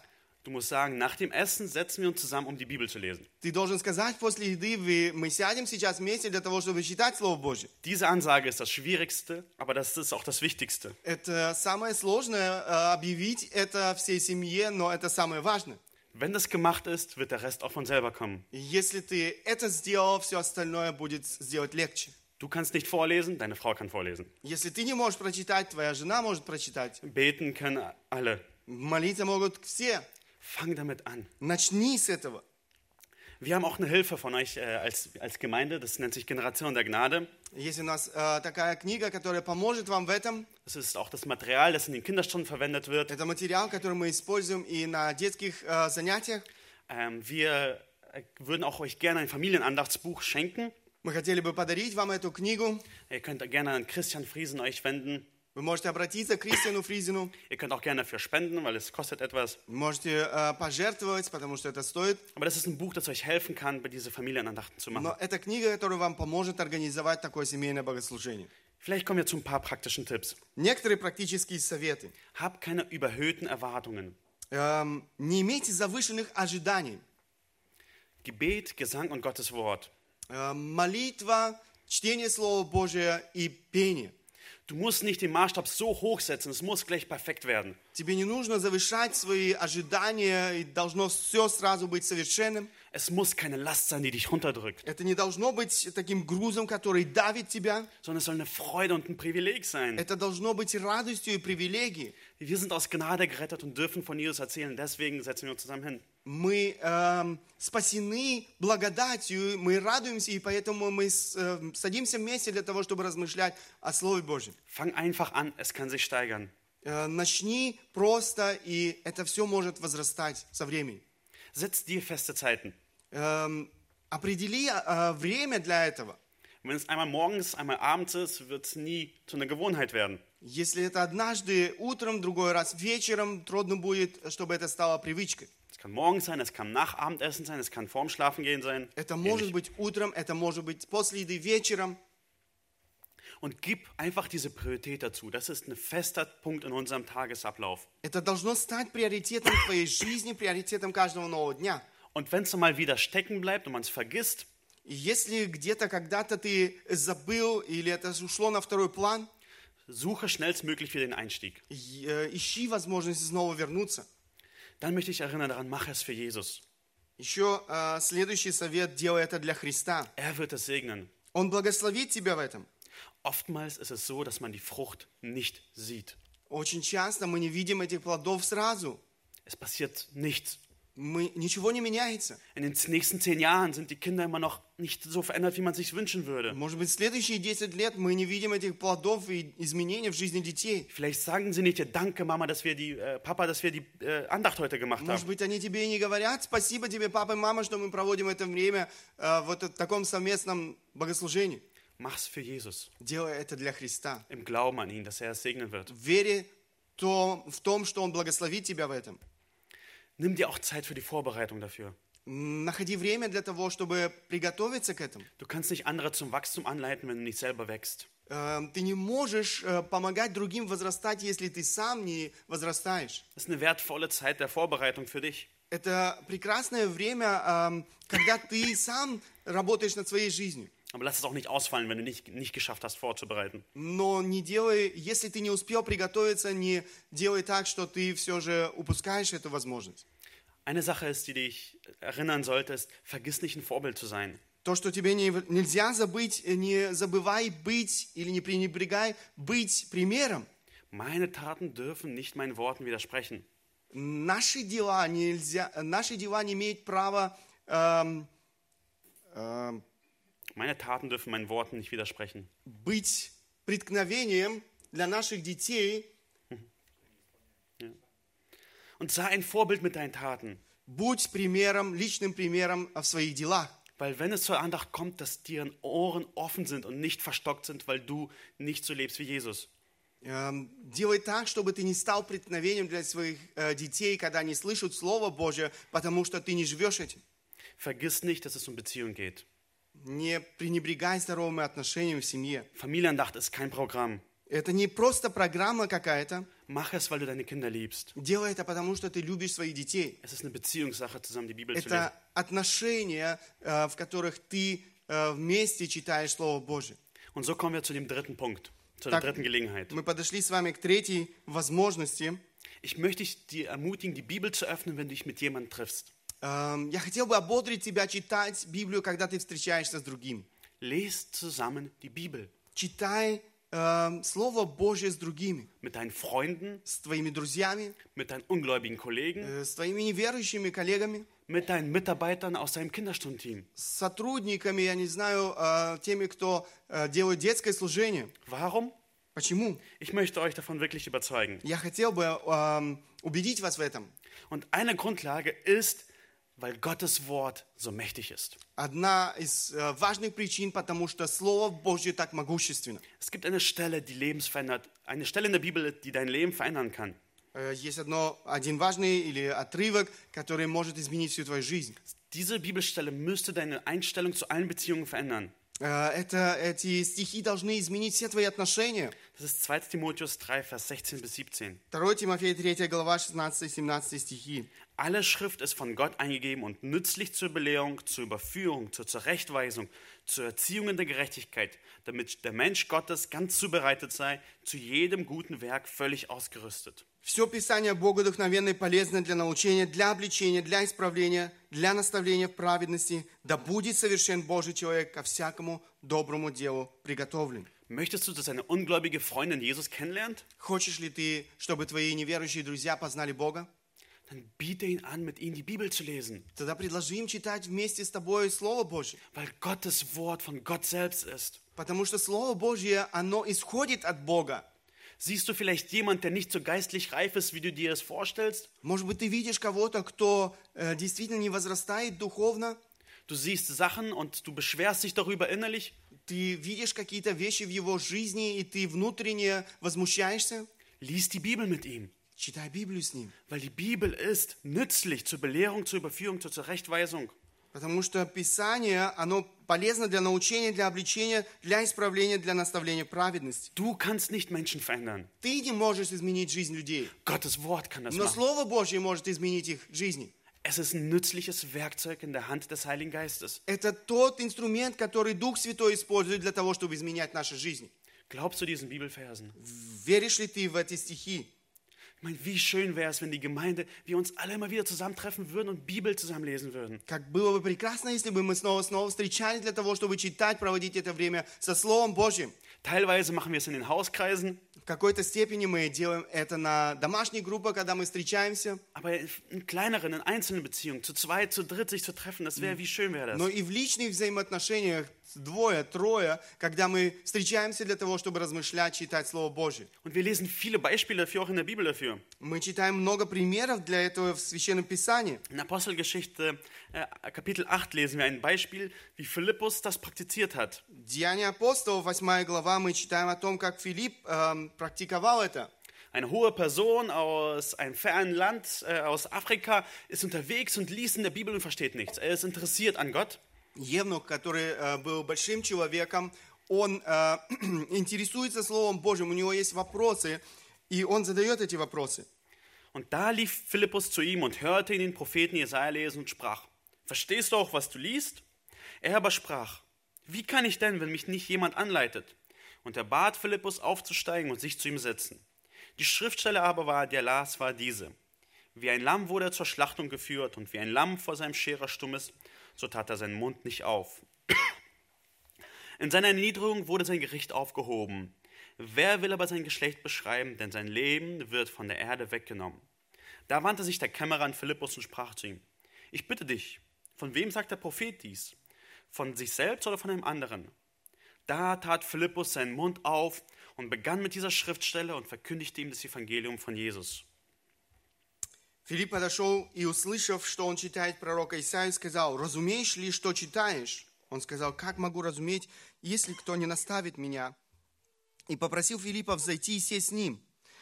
Du musst sagen, nach dem Essen setzen wir uns zusammen, um die Bibel zu lesen. Ты должен сказать, после еды мы сядем сейчас вместе для того, чтобы читать Слово Божье. Diese Ansage ist das Schwierigste, aber das ist auch das Wichtigste. Это самое сложное, объявить это всей семье, но это самое важное. Wenn das gemacht ist, wird der Rest auch von selber kommen. Если ты это сделал, все остальное будет сделать легче. Du kannst nicht vorlesen, deine Frau kann vorlesen. Если ты не можешь прочитать, твоя жена может прочитать. Beten können alle. Молиться могут все. Fang damit an. Начни с этого. Wir haben auch eine Hilfe von euch äh, als, als Gemeinde, das nennt sich Generation der Gnade. Есть у нас äh, такая книга, которая поможет вам в этом. Das ist auch das Material, das in den Kinderstunden verwendet wird. Это материал, который мы используем и на детских äh, занятиях. Ähm, wir würden auch euch gerne ein Familienandachtsbuch schenken. Мы хотели бы подарить вам эту книгу. Ihr könnt gerne an Christian Friesen euch wenden. Вы можете обратиться к Кристиану Фризину. Ihr könnt auch gerne dafür spenden, weil es kostet etwas. Можете äh, пожертвовать, потому что это стоит. Aber das ist ein Buch, das euch helfen kann, bei diese Familienandachten zu machen. Но это книга, которая вам поможет организовать такое семейное богослужение. Vielleicht kommen wir zu ein paar praktischen Tipps. Некоторые практические советы. Habt keine überhöhten Erwartungen. Ähm, не имейте завышенных ожиданий. Gebet, Gesang und Gottes Wort. Äh, молитва, чтение Слова Божия и пение. Du musst nicht den Maßstab so hoch setzen, es muss gleich perfekt werden. Тебе не нужно завышать свои ожидания, и должно все сразу быть совершенным. Es muss keine Last sein, die dich runterdrückt. Это не должно быть таким грузом, который давит тебя. Sondern es soll eine Freude und ein Privileg sein. Это должно быть радостью и привилегией. Wir sind aus Gnade gerettet und dürfen von Jesus erzählen, deswegen setzen wir uns zusammen hin. Мы äh, спасены благодатью, мы радуемся, и поэтому мы äh, садимся вместе для того, чтобы размышлять о Слове Божьем. Fang einfach an, es kann sich steigern. Äh, начни просто, и это все может возрастать со временем. Setz dir feste Zeiten. Äh, определи äh, время для этого. Wenn es einmal morgens, einmal abends ist, wird es nie zu einer Gewohnheit werden. Если это однажды утром, другой раз вечером, трудно будет, чтобы это стало привычкой. Es kann morgens sein, es kann nach Abendessen sein, es kann vorm Schlafen gehen sein. Это может быть утром, это может быть после еды вечером. Und gib einfach diese Priorität dazu. Das ist ein fester Punkt in unserem Tagesablauf. Это должно стать приоритетом твоей жизни, приоритетом каждого нового дня. Und wenn es mal wieder stecken bleibt und man es vergisst, если где-то когда-то ты забыл или это ушло на второй план, suche schnellstmöglich wieder den Einstieg. Ищи возможность снова вернуться. Dann möchte ich erinnern daran, mach es für Jesus. Еще äh, следующий совет, делай это для Христа. Er wird es segnen. Он благословит тебя в этом. Oftmals ist es so, dass man die Frucht nicht sieht. Очень часто мы не видим этих плодов сразу. Es passiert nichts. Мы, ничего не меняется. In den nächsten zehn Jahren sind die Kinder immer noch nicht so verändert, wie man sich wünschen würde. Может быть, следующие десять лет мы не видим этих плодов и изменений в жизни детей. Vielleicht sagen sie nicht, ja, danke, Mama, dass wir die, äh, Papa, dass wir die äh, Andacht heute gemacht haben. Может быть, они тебе и не говорят, спасибо тебе, папа и мама, что мы проводим это время äh, вот в таком совместном богослужении. Mach's für Jesus. Делай это для Христа. Im Glauben an ihn, dass er es segnen wird. Вере то, в том, что он благословит тебя в этом. Nimm dir auch Zeit für die Vorbereitung dafür. Находи время для того, чтобы приготовиться к этому. Du kannst nicht andere zum Wachstum anleiten, wenn du nicht selber wächst. Ты не можешь помогать другим возрастать, если ты сам не возрастаешь. Das ist eine wertvolle Zeit der Vorbereitung für dich. Это прекрасное время, когда ты сам работаешь над своей жизнью. Aber lass es auch nicht ausfallen, wenn du nicht, nicht geschafft hast, vorzubereiten. Но не делай, если ты не успел приготовиться, не делай так, что ты все же упускаешь эту возможность. Eine Sache ist, die dich erinnern sollte, ist, vergiss nicht, ein Vorbild zu sein. То, что тебе не, нельзя забыть, не забывай быть или не пренебрегай быть примером. Meine Taten dürfen nicht meinen Worten widersprechen. Наши дела нельзя, наши дела не имеют права... Ähm, ähm, Meine Taten dürfen meinen Worten nicht widersprechen. Быть преткновением для наших детей. Ja. Und sei ein Vorbild mit deinen Taten. Будь примером, личным примером в своих делах. Weil wenn es zur Andacht kommt, dass deren Ohren offen sind und nicht verstockt sind, weil du nicht so lebst wie Jesus. Делай так, чтобы ты не стал преткновением для своих детей, когда они слышат Слово Божие, потому что ты не живешь этим. Vergiss nicht, dass es um Beziehung geht. Не пренебрегай здоровыми отношениями в семье. Familienandacht ist kein Programm. Это не просто программа какая-то. Mach es, weil du deine Kinder liebst. Делай это, потому что ты любишь своих детей. Es ist eine Beziehungssache, zusammen die Bibel zu lesen. Это отношения, в которых ты вместе читаешь Слово Божие. Und so kommen wir zu dem dritten Punkt, zu der dritten Gelegenheit. Мы подошли с вами к третьей возможности. Ich möchte dich dir ermutigen, die Bibel zu öffnen, wenn du dich mit jemandem triffst. Я хотел бы ободрить тебя читать Библию, когда ты встречаешься с другим. Lest zusammen die Bibel. Читай Слово Божье с другими. Mit deinen Freunden, с твоими друзьями, mit deinen ungläubigen Kollegen, с твоими неверующими коллегами, mit deinen Mitarbeitern aus deinem Kinderstundenteam, с сотрудниками, я не знаю, теми, кто делает детское служение. Warum? Почему? Ich möchte euch davon wirklich überzeugen. Я хотел бы убедить вас в этом. Und eine Grundlage ist, weil Gottes Wort so mächtig ist. Одна из äh, важных причин, потому что Слово Божье так могущественно. Es gibt eine Stelle, die lebensverändert, eine Stelle in der Bibel, die dein Leben verändern kann. Äh, есть одно, один важный или отрывок, который может изменить всю твою жизнь. Diese Bibelstelle müsste deine Einstellung zu allen Beziehungen verändern. Äh, это, эти стихи должны изменить все твои отношения. Das ist zweiter Timotheus drei, Vers sechzehn bis siebzehn. zweiter Timotheus drei, Vers sechzehn bis siebzehn. Alle Schrift ist von Gott eingegeben und nützlich zur Belehrung, zur Überführung, zur Zurechtweisung, zur Erziehung in der Gerechtigkeit, damit der Mensch Gottes ganz zubereitet sei, zu jedem guten Werk völlig ausgerüstet. Все Писание Богодухновенно и полезно для научения, для обличения, для исправления, для наставления в праведности, да будет совершен Божий человек ко всякому доброму делу приготовлен. Möchtest du, dass deine ungläubige Freundin Jesus kennenlernt? Хочешь ли ты, чтобы твои неверующие друзья познали Бога? Dann biete ihn an, mit ihnen die Bibel zu lesen. Тогда предложи им читать вместе с тобой Слово Божье. Weil Gottes Wort von Gott selbst ist. Потому что Слово Божье, оно исходит от Бога. Siehst du vielleicht jemand, der nicht so geistlich reif ist, wie du dir es vorstellst? Может быть, ты видишь кого-то, кто äh, действительно не возрастает духовно? Du siehst Sachen und du beschwerst dich darüber innerlich. Ты видишь какие-то вещи в его жизни, и ты внутренне возмущаешься? Lies die Bibel mit ihm. Читай Библию с ним. Weil die Bibel ist nützlich zur Belehrung, zur Überführung, zur Zurechtweisung. Потому что Писание, оно полезно для научения, для обличения, для исправления, для наставления праведности. Du kannst nicht Menschen verändern. Ты не можешь изменить жизнь людей. Gottes Wort kann das machen. Но Слово Божье может изменить их жизни. Es ist ein nützliches Werkzeug in der Hand des Heiligen Geistes. Это тот инструмент, который Дух Святой использует для того, чтобы изменять наши жизни. Glaubst du diesen Bibelversen? Веришь ли ты в эти стихи? Ich meine, wie schön wäre es, wenn die Gemeinde, wir uns alle immer wieder zusammentreffen würden und Bibel zusammen lesen würden. Как было бы прекрасно, если бы мы снова снова встречались для того, чтобы читать, проводить это время со Словом Божьим. Teilweise machen wir es in den Hauskreisen. В какой-то степени мы делаем это на домашней группе, когда мы встречаемся. Aber in kleineren, in einzelnen Beziehungen, zu zweit, zu dritt sich zu treffen, das wäre, wie schön wäre das. Но и в личных взаимоотношениях двое, трое, когда мы встречаемся для того, чтобы размышлять, читать Слово Божие. Und wir lesen viele Beispiele dafür, auch in der Bibel dafür. Мы читаем много примеров для этого в Священном Писании. In Apostelgeschichte äh, Kapitel acht lesen wir ein Beispiel, wie Philippus das praktiziert hat. Деяния апостолов, восьмая глава, мы читаем о том, как Филипп äh, практиковал это. Eine hohe Person aus einem fernen Land, äh, aus Afrika, ist unterwegs und liest in der Bibel und versteht nichts. Er ist interessiert an Gott. Евнух, который äh, был большим человеком, он äh, интересуется Словом Божьим, у него есть вопросы. И он задает эти вопросы. Und da lief Philippus zu ihm und hörte ihn den Propheten Jesaja lesen und sprach: Verstehst du auch, was du liest? Er aber sprach: Wie kann ich denn, wenn mich nicht jemand anleitet? Und er bat Philippus aufzusteigen und sich zu ihm setzen. Die Schriftstelle aber war, der las, war diese: Wie ein Lamm wurde er zur Schlachtung geführt und wie ein Lamm vor seinem Scherer stumm ist, so tat er seinen Mund nicht auf. In seiner Erniedrigung wurde sein Gericht aufgehoben. Wer will aber sein Geschlecht beschreiben, denn sein Leben wird von der Erde weggenommen. Da wandte sich der Kämmerer an Philippus und sprach zu ihm: Ich bitte dich, von wem sagt der Prophet dies? Von sich selbst oder von einem anderen? Da tat Philippus seinen Mund auf und begann mit dieser Schriftstelle und verkündigte ihm das Evangelium von Jesus. Филипп подошел и, услышав, что он читает пророка Исаию, сказал: «Разумеешь ли, что читаешь?» Он сказал: «Как могу разуметь, если кто не наставит меня?» И попросил Филиппа взойти и сесть с ним.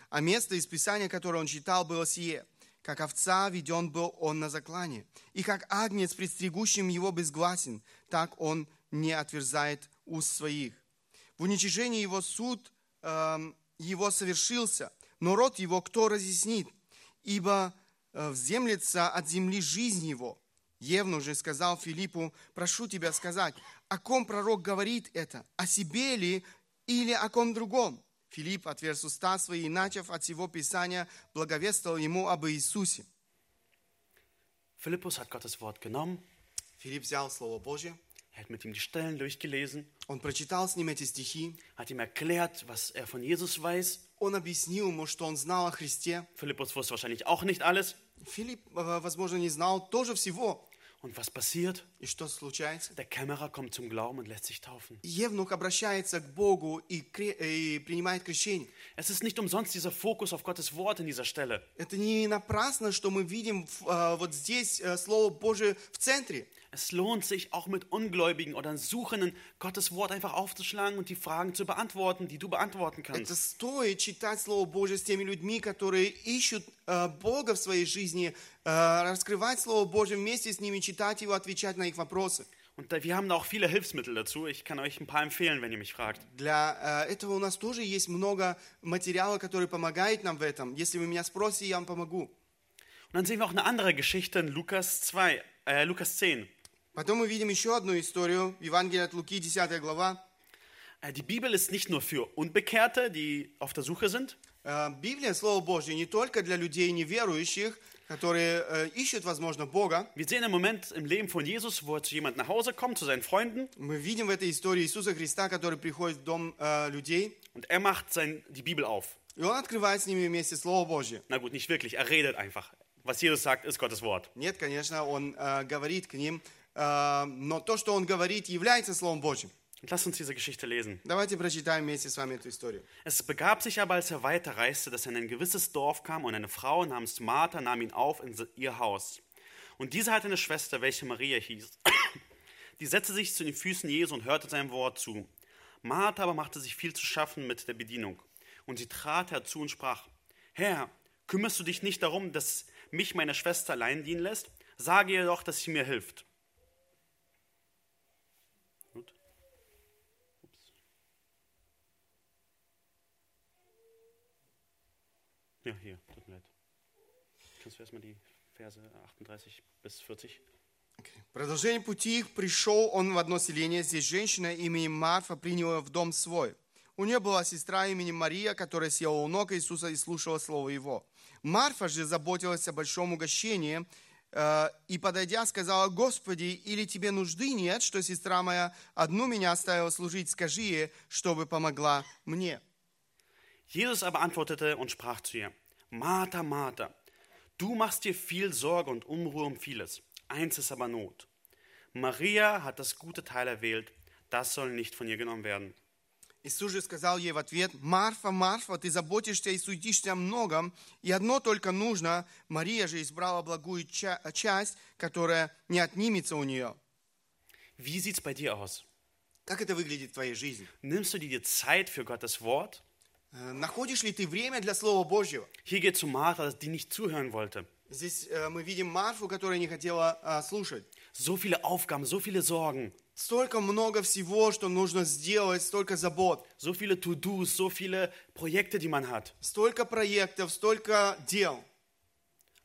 А место из Писания, которое он читал, было сие: «Как овца веден был он на заклане, и как агнец, пред стригущим его, безгласен, так он не отверзает уст своих. В уничижении его суд э, его совершился, но род его кто разъяснит? Ибо вземлется от земли жизнь его». Евнух же сказал Филиппу: «Прошу тебя сказать, о ком пророк говорит это, о себе ли или о ком другом?» Филипп отверз уста свои и, начав от всего Писания, благовествовал ему об Иисусе. Philippus hat Gottes Wort genommen. Филипп взял Слово Божье. Er hat mit ihm die Stellen durchgelesen. Он прочитал с ним эти стихи. Hat ihm erklärt, was er von Jesus weiß. Он объяснил ему, что он знал о Христе. Philippus wusste wahrscheinlich auch nicht alles. Филипп, возможно, не знал тоже всего. Und was passiert? И что случается? Der Kämmerer kommt zum Glauben und lässt sich taufen. Евнух обращается к Богу и, кре- и принимает крещение. Es ist nicht umsonst dieser Fokus auf Gottes Wort in dieser Stelle. Это не напрасно, что мы видим äh, вот здесь äh, Слово Божие в центре. Es lohnt sich auch mit Ungläubigen oder Suchenden Gottes Wort einfach aufzuschlagen und die Fragen zu beantworten, die du beantworten kannst. Это стоит читать Слово Божие с теми людьми, которые ищут äh, Бога в своей жизни, äh, раскрывать Слово Божие вместе с ними, читать его, отвечать на их вопросы. Und da, wir haben da auch viele Hilfsmittel dazu. Ich kann euch ein paar empfehlen, wenn ihr mich fragt. Для äh, этого у нас тоже есть много материала, который помогает нам в этом. Если вы меня спросите, я вам помогу. Und dann sehen wir auch eine andere Geschichte in Lukas zwei, äh, Lukas zehn. Потом мы видим еще одну историю, Евангелие от Луки, десятая глава. Die Bibel ist nicht nur für Unbekehrte, die auf der Suche sind. Библия, Слово Божье, не только для людей неверующих, которые äh, ищут, возможно, Бога. Wir sehen im Moment im Leben von Jesus, wo jemand nach Hause kommt zu seinen Freunden. Мы видим в этой истории Иисуса Христа, который приходит в дом äh, людей. Und er macht sein, die Bibel auf. И он открывает с ними вместе Слово Божье. Na gut, nicht wirklich, er redet einfach. Was Jesus sagt, ist Gottes Wort. Нет, конечно, он äh, говорит к ним. Но то, что он говорит, является Словом Божьим. Lass uns diese Geschichte lesen. Давайте прочитаем вместе с вами эту историю. Es begab sich aber, als er weiterreiste, dass er in ein gewisses Dorf kam, und eine Frau namens Martha nahm ihn auf in ihr Haus. Und diese hatte eine Schwester, welche Maria hieß. Die setzte sich zu den Füßen Jesu und hörte seinem Wort zu. Martha aber machte sich viel zu schaffen mit der Bedienung. Und sie trat herzu und sprach: Herr, kümmerst du dich nicht darum, dass mich meine Schwester allein dienen lässt? Sage ihr doch, dass sie mir hilft. Ja, hier, tut mir leid. Kannst du erstmal die Verse achtunddreißig bis vierzig? Okay. Продолжение пути их, пришел он в одно селение. Здесь женщина именем Марфа приняла в дом свой. У нее была сестра именем Мария, которая села у ног Иисуса и слушала слово его. Марфа же заботилась о большом угощении э, и, подойдя, сказала: Господи, или тебе нужды нет, что сестра моя одну меня оставила служить? Скажи ей, чтобы помогла мне. Jesus aber antwortete und sprach zu ihr: Martha, Martha, du machst dir viel Sorge und Unruhe um vieles. Eins ist aber Not. Maria hat das gute Teil erwählt, das soll nicht von ihr genommen werden. Иисус же сказал ей в ответ: Марфа, Марфа, ты заботишься и суетишься о многом, и одно только нужно. Мария же избрала благую ча- часть, которая не отнимется у нее. Wie sieht's bei dir aus? Как это выглядит в твоей жизни? Nimmst du dir Zeit für Gottes Wort? Находишь ли ты время для Слова Божьего? Hier geht's um Martha, die nicht zuhören wollte. Здесь äh, мы видим Марфу, которая не хотела äh, слушать. So viele Aufgaben, so viele Sorgen. Столько много всего, что нужно сделать, столько забот. So viele To-dos, so viele Projekte, die man hat. Столько проектов, столько дел.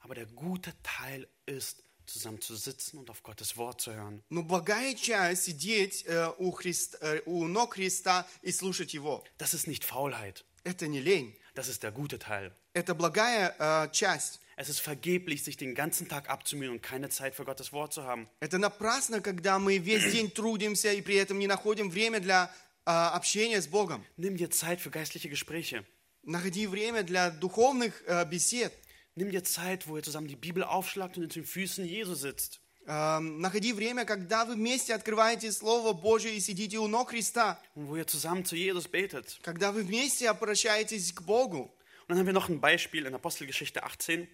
Aber der gute Teil ist, zusammen zu sitzen und auf Gottes Wort zu hören. Но благая часть сидеть äh, у, Христ, äh, у ног Христа и слушать его. Das ist nicht Faulheit. Это не лень. Das ist der gute Teil. Это благая äh, часть. Es ist vergeblich, sich den ganzen Tag abzumühen und keine Zeit für Gottes Wort zu haben. Это напрасно, когда мы весь день трудимся и при этом не находим время для äh, общения с Богом. Nimm dir Zeit für geistliche Gespräche. Находи время для духовных äh, бесед. Nimm dir Zeit, wo ihr zusammen die Bibel aufschlagt und in den Füßen Jesu sitzt. Ähm, находи время, когда вы вместе открываете Слово Божие и сидите у ног Христа. Und wo ihr zusammen zu Jesus betet. Когда вы вместе обращаетесь к Богу. Und dann haben wir noch ein Beispiel in Apostelgeschichte achtzehn.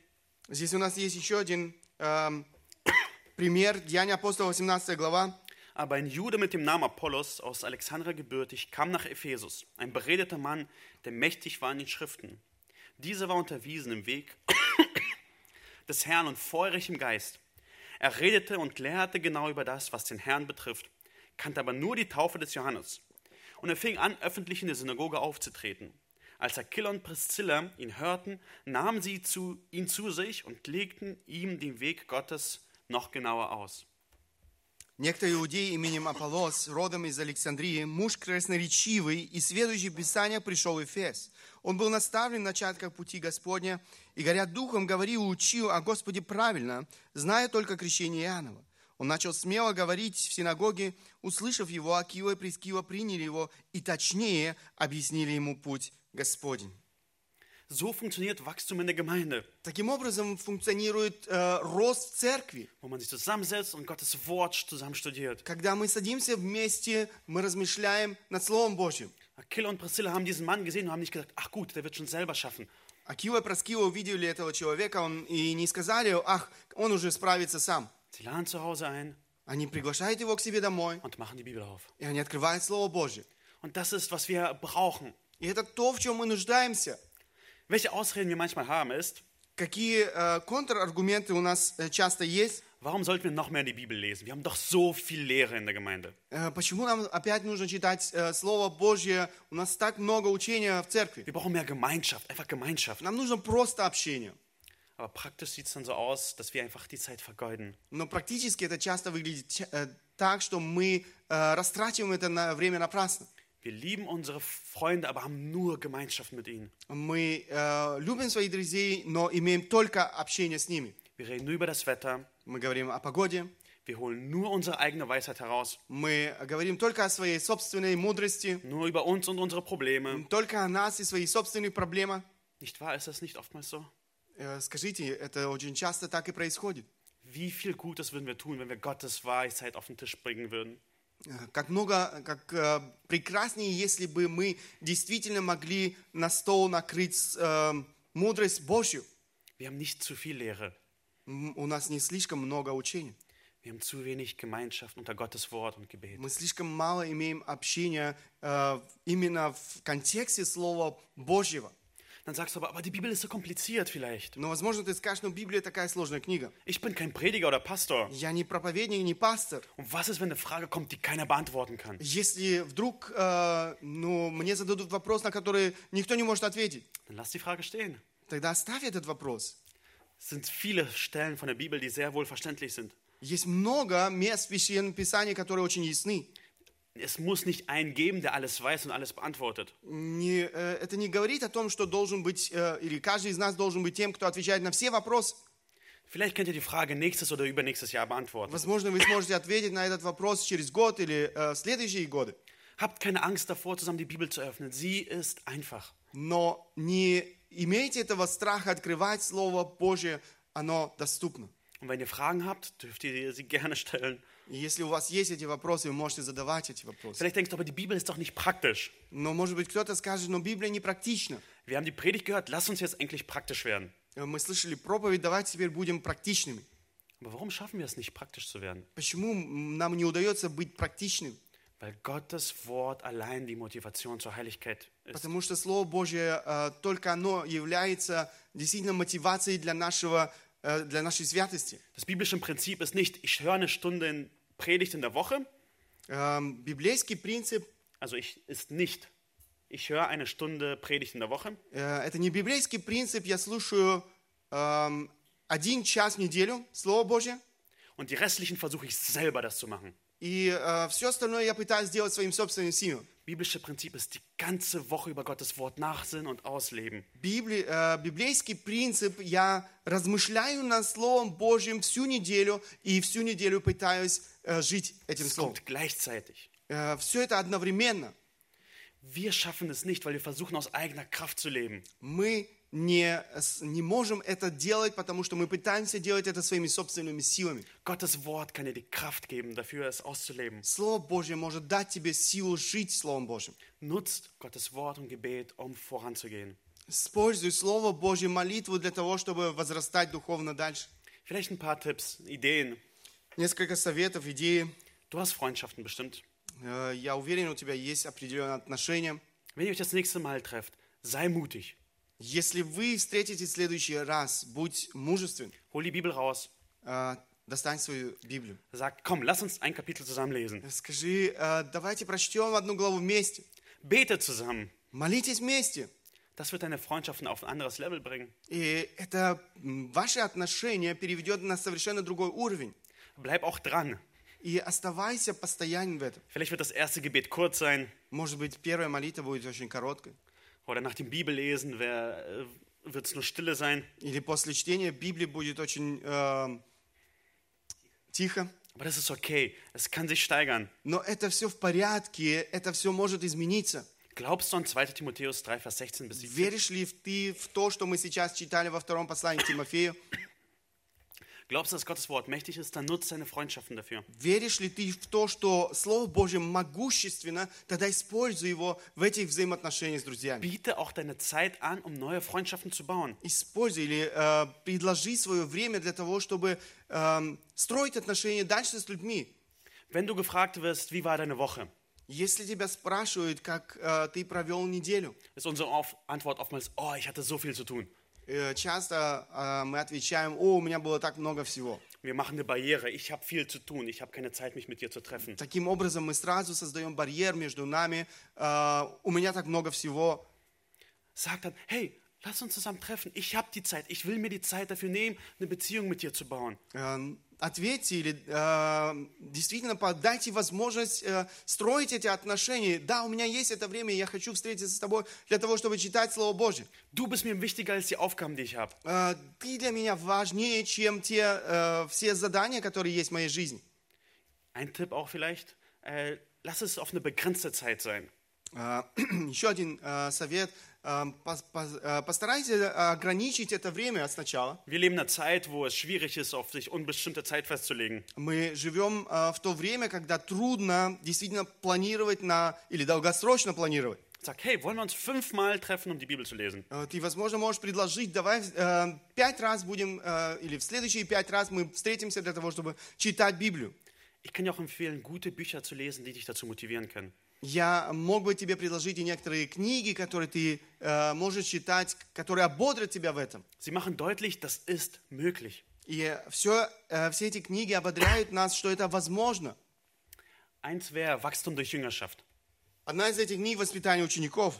Здесь у нас есть еще один ähm, пример, Деяния апостола, восемнадцатая глава. Aber ein Jude mit dem Namen Apollos, aus Alexandria gebürtig, kam nach Ephesus, ein beredeter Mann, der mächtig war in den Schriften. Dieser war unterwiesen im Weg des Herrn und feurig im Geist. Er redete und lehrte genau über das, was den Herrn betrifft, kannte aber nur die Taufe des Johannes. Und er fing an, öffentlich in der Synagoge aufzutreten. Als Aquila und Priscilla ihn hörten, nahmen sie zu, ihn zu sich und legten ihm den Weg Gottes noch genauer aus. Некто иудей именем Аполлос, родом из Александрии, муж красноречивый и сведущий Писания, пришел в Эфес. Он был наставлен в начатках пути Господня и, горя духом, говорил и учил о Господе правильно, зная только крещение Иоаннова. Он начал смело говорить в синагоге, услышав его, Акила и Прискила приняли его и точнее объяснили ему путь Господень. So funktioniert Wachstum in der Gemeinde. Таким образом функционирует äh, рост в церкви. Wo man sich zusammensetzt und Gottes Wort zusammen studiert. Когда мы садимся вместе, мы размышляем над Словом Божьим. Aquila und Priscilla haben diesen Mann gesehen und haben nicht gesagt, ach gut, der wird schon selber schaffen. Акила и Прискила увидели этого человека он, и не сказали, ах, он уже справится сам. Sie laden zu Hause ein. Они приглашают его к себе домой. Und machen die Bibel auf. И они открывают Слово Божье. Und das ist, was wir brauchen. И это то, в чем мы нуждаемся. Welche Ausreden wir manchmal haben ist, какие äh, Kontrargumente у нас äh, часто есть? Warum sollten wir noch mehr die Bibel lesen? Wir haben doch so viel Lehre in der Gemeinde. Äh, почему нам опять нужно читать äh, Слово Божье? У нас так много учения в церкви. Wir brauchen mehr Gemeinschaft, einfach Gemeinschaft. Нам нужно просто общение. Aber praktisch sieht es dann so aus, dass wir einfach die Zeit vergeuden. Но практически это часто выглядит äh, так, что мы äh, растрачиваем это на время напрасно. Wir lieben unsere Freunde, aber haben nur Gemeinschaft mit ihnen. Мы äh, любим своих друзей, но имеем только общение с ними. Wir reden nur über das Wetter. Мы говорим о погоде. Wir holen nur unsere eigene Weisheit heraus. Мы говорим только о своей собственной мудрости. Nur über uns und unsere Probleme. Только о нас и свои собственные проблемы. Nicht wahr? Ist das nicht oftmals so? Äh, скажите, это очень часто так и происходит. Wie viel Gutes würden wir tun, wenn wir Gottes Weisheit auf den Tisch bringen würden? Как много, как äh, прекраснее, если бы мы действительно могли на стол накрыть äh, мудрость Божью. Wir haben nicht zu viel Lehre. У нас не слишком много учения. Wir haben zu wenig Gemeinschaft unter Gottes Wort und Gebet. Мы слишком мало имеем общения äh, именно в контексте Слова Божьего. Dann sagst du aber, aber die Bibel ist so kompliziert vielleicht. Но, возможно, ты скажешь, ну, Библия такая сложная книга. Ich bin kein Prediger oder Pastor. Я не проповедник, не пастор. Und was ist, wenn eine Frage kommt, die keiner beantworten kann? Если вдруг, äh, ну, мне зададут вопрос, на который никто не может ответить. Dann lass die Frage stehen. Тогда оставь этот вопрос. Es sind viele Stellen von der Bibel, die sehr wohl verständlich sind. Есть много мест в Священном Писании, которые очень ясны. Es muss nicht einen geben, der alles weiß und alles beantwortet. Не, äh, это не говорит о том, что должен быть äh, или каждый из нас должен быть тем, кто отвечает на все вопросы. Vielleicht könnt ihr die Frage nächstes oder übernächstes Jahr beantworten. Возможно, вы сможете ответить на этот вопрос через год или äh, следующие годы. Habt keine Angst davor, zusammen die Bibel zu öffnen. Sie ist einfach. Но не имейте этого страха открывать Слово Божие, оно доступно. Und wenn ihr Fragen habt, dürft ihr sie gerne stellen. Если у вас есть эти вопросы, вы можете задавать эти вопросы. Vielleicht denkst du, aber die Bibel ist doch nicht praktisch. Но, может быть, кто-то скажет, но Библия не практична. Wir haben die Predigt gehört, lass uns jetzt endlich praktisch werden. Мы слышали проповедь, давайте теперь будем практичными. Aber warum schaffen wir es nicht, praktisch zu werden? Почему нам не удается быть практичными? Weil Gottes Wort allein die Motivation zur Heiligkeit ist. Потому что Слово Божье, äh, только оно является действительно мотивацией для нашего для нашей святости. Das biblische Prinzip ist nicht, ich höre eine Stunde in Predigt in der Woche. Ähm, библейский принцип, also ich ist nicht, ich höre eine Stunde Predigt in der Woche. Äh, это не библейский принцип, я слушаю ähm, один час в неделю Слово Божье. Und die restlichen versuche ich selber das zu machen. И äh, все остальное я пытаюсь сделать своим собственным силам. Biblische Prinzip ist die ganze Woche über Gottes Wort nachsinnen und ausleben. Bibli- äh, библейский принцип, я размышляю над Словом Божьим всю неделю и всю неделю пытаюсь äh, жить этим es Словом. Kommt gleichzeitig. Äh, все это одновременно. Wir schaffen es nicht, weil wir versuchen aus eigener Kraft zu leben. Мы не, не можем это делать, потому что мы пытаемся делать это своими собственными силами. Gottes Wort kann dir die Kraft geben, dafür es auszuleben. Слово Божье может дать тебе силу жить Словом Божьим. Nutzt Gottes Wort und Gebet, um voranzugehen. Используй Слово Божье, молитву для того, чтобы возрастать духовно дальше. Vielleicht ein paar Tipps, Ideen. Несколько советов, идеи. Du hast Freundschaften bestimmt. Я уверен, у тебя есть определенные отношения. Wenn ihr euch das nächste Mal trefft, sei mutig. Если вы встретитесь в следующий раз, будь мужествен. Hol die Bibel raus. Достань свою Библию. Sag, komm, lass uns ein Kapitel zusammen lesen. Скажи, давайте прочтем одну главу вместе. Bete zusammen. Молитесь вместе. Das wird deine Freundschaften auf ein anderes Level bringen. И это ваши отношения переведет на совершенно другой уровень. Bleib auch dran. И оставайся постоянным в этом. Vielleicht wird das erste Gebet kurz sein. Может быть, первая молитва будет очень короткой. Oder nach dem Bibellesen wird es nur stille sein. Или после чтения Библии будет очень äh, тихо. Aber das ist okay. Es kann sich steigern. Но это все в порядке, это все может измениться. Glaubst du an zweiten. Timotheus drei, Vers sechzehn bis siebzehn? Веришь ли ты в то, что мы сейчас читали во втором послании Тимофею? Glaubst du, dass Gottes Wort mächtig ist, dann nutzt deine Freundschaften dafür. Веришь ли ты в то, что Слово Божье могущественно, тогда используй его в этих взаимоотношениях с друзьями. Biete auch deine Zeit an, um neue Freundschaften zu bauen. Используй или äh, предложи свое время для того, чтобы äh, строить отношения дальше с людьми. Wenn du gefragt wirst, wie war deine Woche? Если тебя спрашивают, как äh, ты провел неделю. Ist unsere Antwort oftmals, oh, ich hatte so viel zu tun. Часто äh, мы отвечаем: «О, у меня было так много всего». Wir machen eine Barriere. Ich habe viel zu tun. Ich habe keine Zeit, mich mit dir zu treffen. Таким образом мы сразу создаем барьер между нами. Äh, у меня так много всего. Sag dann: «Hey, lass uns zusammen treffen. Ich habe die Zeit. Ich will mir die Zeit dafür nehmen, eine Beziehung mit dir zu bauen». Äh, ответьте или äh, действительно дайте возможность äh, строить эти отношения. Да, у меня есть это время, я хочу встретиться с тобой для того, чтобы читать Слово Божье. Du bist mir wichtiger als die Aufgaben, die ich habe. Äh, ты для меня важнее, чем те äh, все задания, которые есть в моей жизни. Ein Tipp auch vielleicht, äh, lass es auf eine begrenzte Zeit sein. Äh, еще один äh, совет. Постарайтесь ограничить это время сначала. Wir leben in einer Zeit, wo es schwierig ist, auf sich unbestimmte Zeit festzulegen. Мы живем в то время, когда трудно действительно планировать на или долгосрочно планировать. Sag, hey, wollen wir uns fünfmal treffen, um die Bibel zu lesen? Ты, возможно, можешь предложить, давай пять раз будем или в следующие пять раз мы встретимся для того, чтобы читать Библию. Ich kann dir auch empfehlen, gute Bücher zu lesen, die dich dazu motivieren können. Я мог бы тебе предложить и некоторые книги, которые ты äh, можешь читать, которые ободрят тебя в этом. Sie machen deutlich, das ist möglich. И все, äh, все эти книги ободряют нас, что это возможно. Eins wäre Wachstum durch Jüngerschaft. Одна из этих книг — «Воспитание учеников».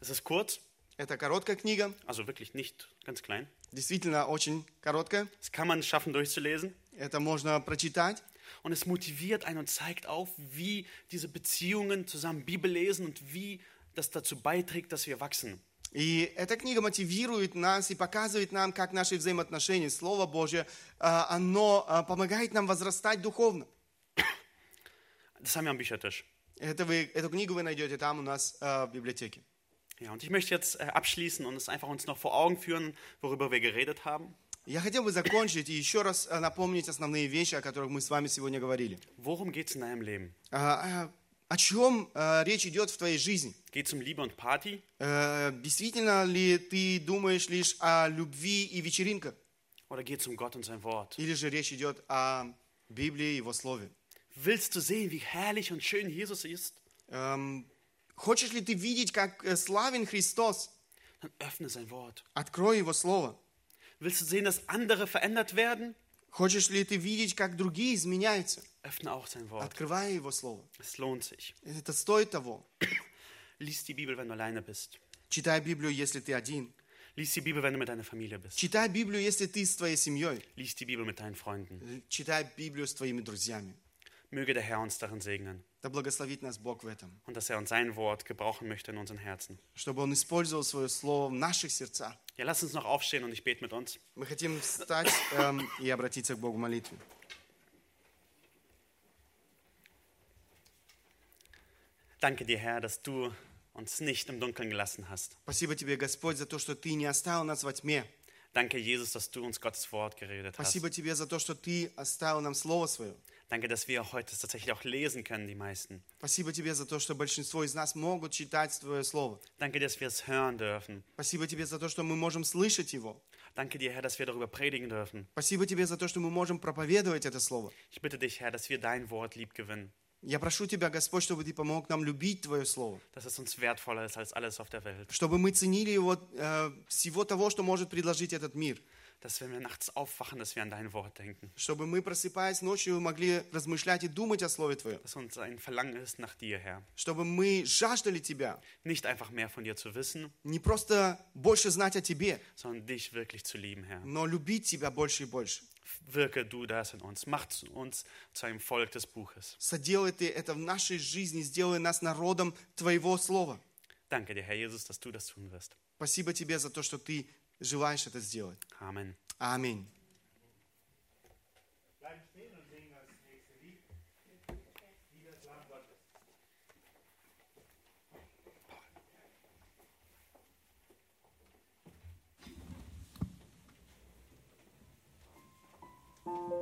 Es ist kurz. Это короткая книга. Also wirklich nicht ganz klein. Действительно очень короткая. Das kann man schaffen, durchzulesen. Это можно прочитать. Und es motiviert einen und zeigt auf, wie diese Beziehungen zusammen Bibel lesen und wie das dazu beiträgt, dass wir wachsen. И эта книга мотивирует нас и показывает нам, как наши взаимоотношения, Слово Божье, оно помогает нам возрастать духовно. Das haben wir am Büchertisch. Это вы, эту книгу вы найдете там у нас äh, в библиотеке. Ja, und ich möchte jetzt äh, abschließen und es einfach uns noch vor Augen führen, worüber wir geredet haben. Я хотел бы закончить и еще раз напомнить основные вещи, о которых мы с вами сегодня говорили. Worum geht's in deinem Leben? А, о чем а, речь идет в твоей жизни? Geht's um Liebe und Party? А, действительно ли ты думаешь лишь о любви и вечеринках? Oder geht's um Gott und sein Wort? Или же речь идет о Библии и Его Слове? Willst du sehen, wie herrlich und schön Jesus ist? А, хочешь ли ты видеть, как славен Христос? Dann öffne sein Wort. Открой Его Слово. Willst du sehen, dass andere verändert werden? Хочешь ли ты видеть, как другие изменяются? Öffne auch sein Wort. Открывай Его Слово. Es lohnt sich. Это стоит того. Lies die Bibel, wenn du alleine bist. Читай Библию, если ты один. Lies die Bibel, wenn du mit deiner Familie bist. Читай Библию, если ты с твоей семьей. Lies die Bibel mit deinen Freunden. Читай Библию с твоими друзьями. Möge der Herr uns darin segnen. Да благословит нас Бог в этом. Und dass er uns sein Wort gebrauchen möchte in unseren Herzen. Чтобы он использовал свое слово в наших сердцах. Ja, lass uns noch aufstehen und ich bete mit uns. Мы хотим встать ähm, и обратиться к Богу в молитве. Danke dir, Herr, dass du uns nicht im Dunkeln gelassen hast. Спасибо тебе, Господь, за то, что ты не оставил нас во тьме. Danke, Jesus, dass du uns Gottes Wort geredet hast. Спасибо тебе за то, что ты оставил нам слово свое. Danke, dass wir heute tatsächlich auch lesen können, die meisten. Спасибо тебе за то, что большинство из нас могут читать твое слово. Danke, dass wir es hören dürfen. Спасибо тебе за то, что мы можем слышать его. Danke dir, Herr, dass wir darüber predigen dürfen. Спасибо тебе за то, что мы можем проповедовать это слово. Ich bitte dich, Herr, dass wir dein Wort lieb gewinnen. Я прошу тебя, Господь, чтобы ты помог нам любить твое слово. Dass es uns wertvoller ist als alles auf der Welt. Чтобы мы ценили его äh, всего того, что может предложить этот мир. Dass wenn wir nachts aufwachen, dass wir an dein Wort denken. Чтобы мы, просыпаясь ночью, могли размышлять и думать о слове твоем. Dass uns ein Verlangen ist nach dir, Herr. Чтобы мы жаждали тебя. Nicht einfach mehr von dir zu wissen. Не просто больше знать о тебе. Sondern dich wirklich zu lieben, Herr. Но любить тебя больше и больше. Wirke du das in uns, mach uns zu einem Volk des Buches. Соделай ты это в нашей жизни, сделай нас народом твоего слова. Danke dir, Herr Jesus, dass du das tun wirst. Спасибо тебе за то, что ты желаешь это сделать. Amen. Amen. No.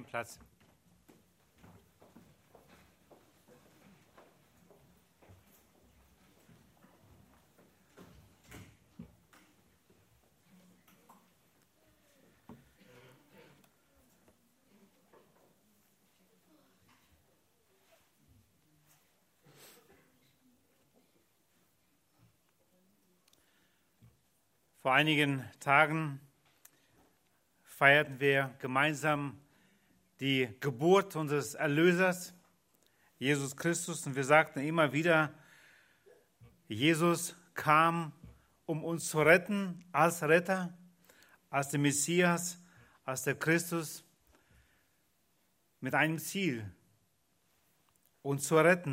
nehmen Platz. Vor einigen Tagen feierten wir gemeinsam die Geburt unseres Erlösers, Jesus Christus. Und wir sagten immer wieder, Jesus kam, um uns zu retten, als Retter, als der Messias, als der Christus, mit einem Ziel, uns zu retten.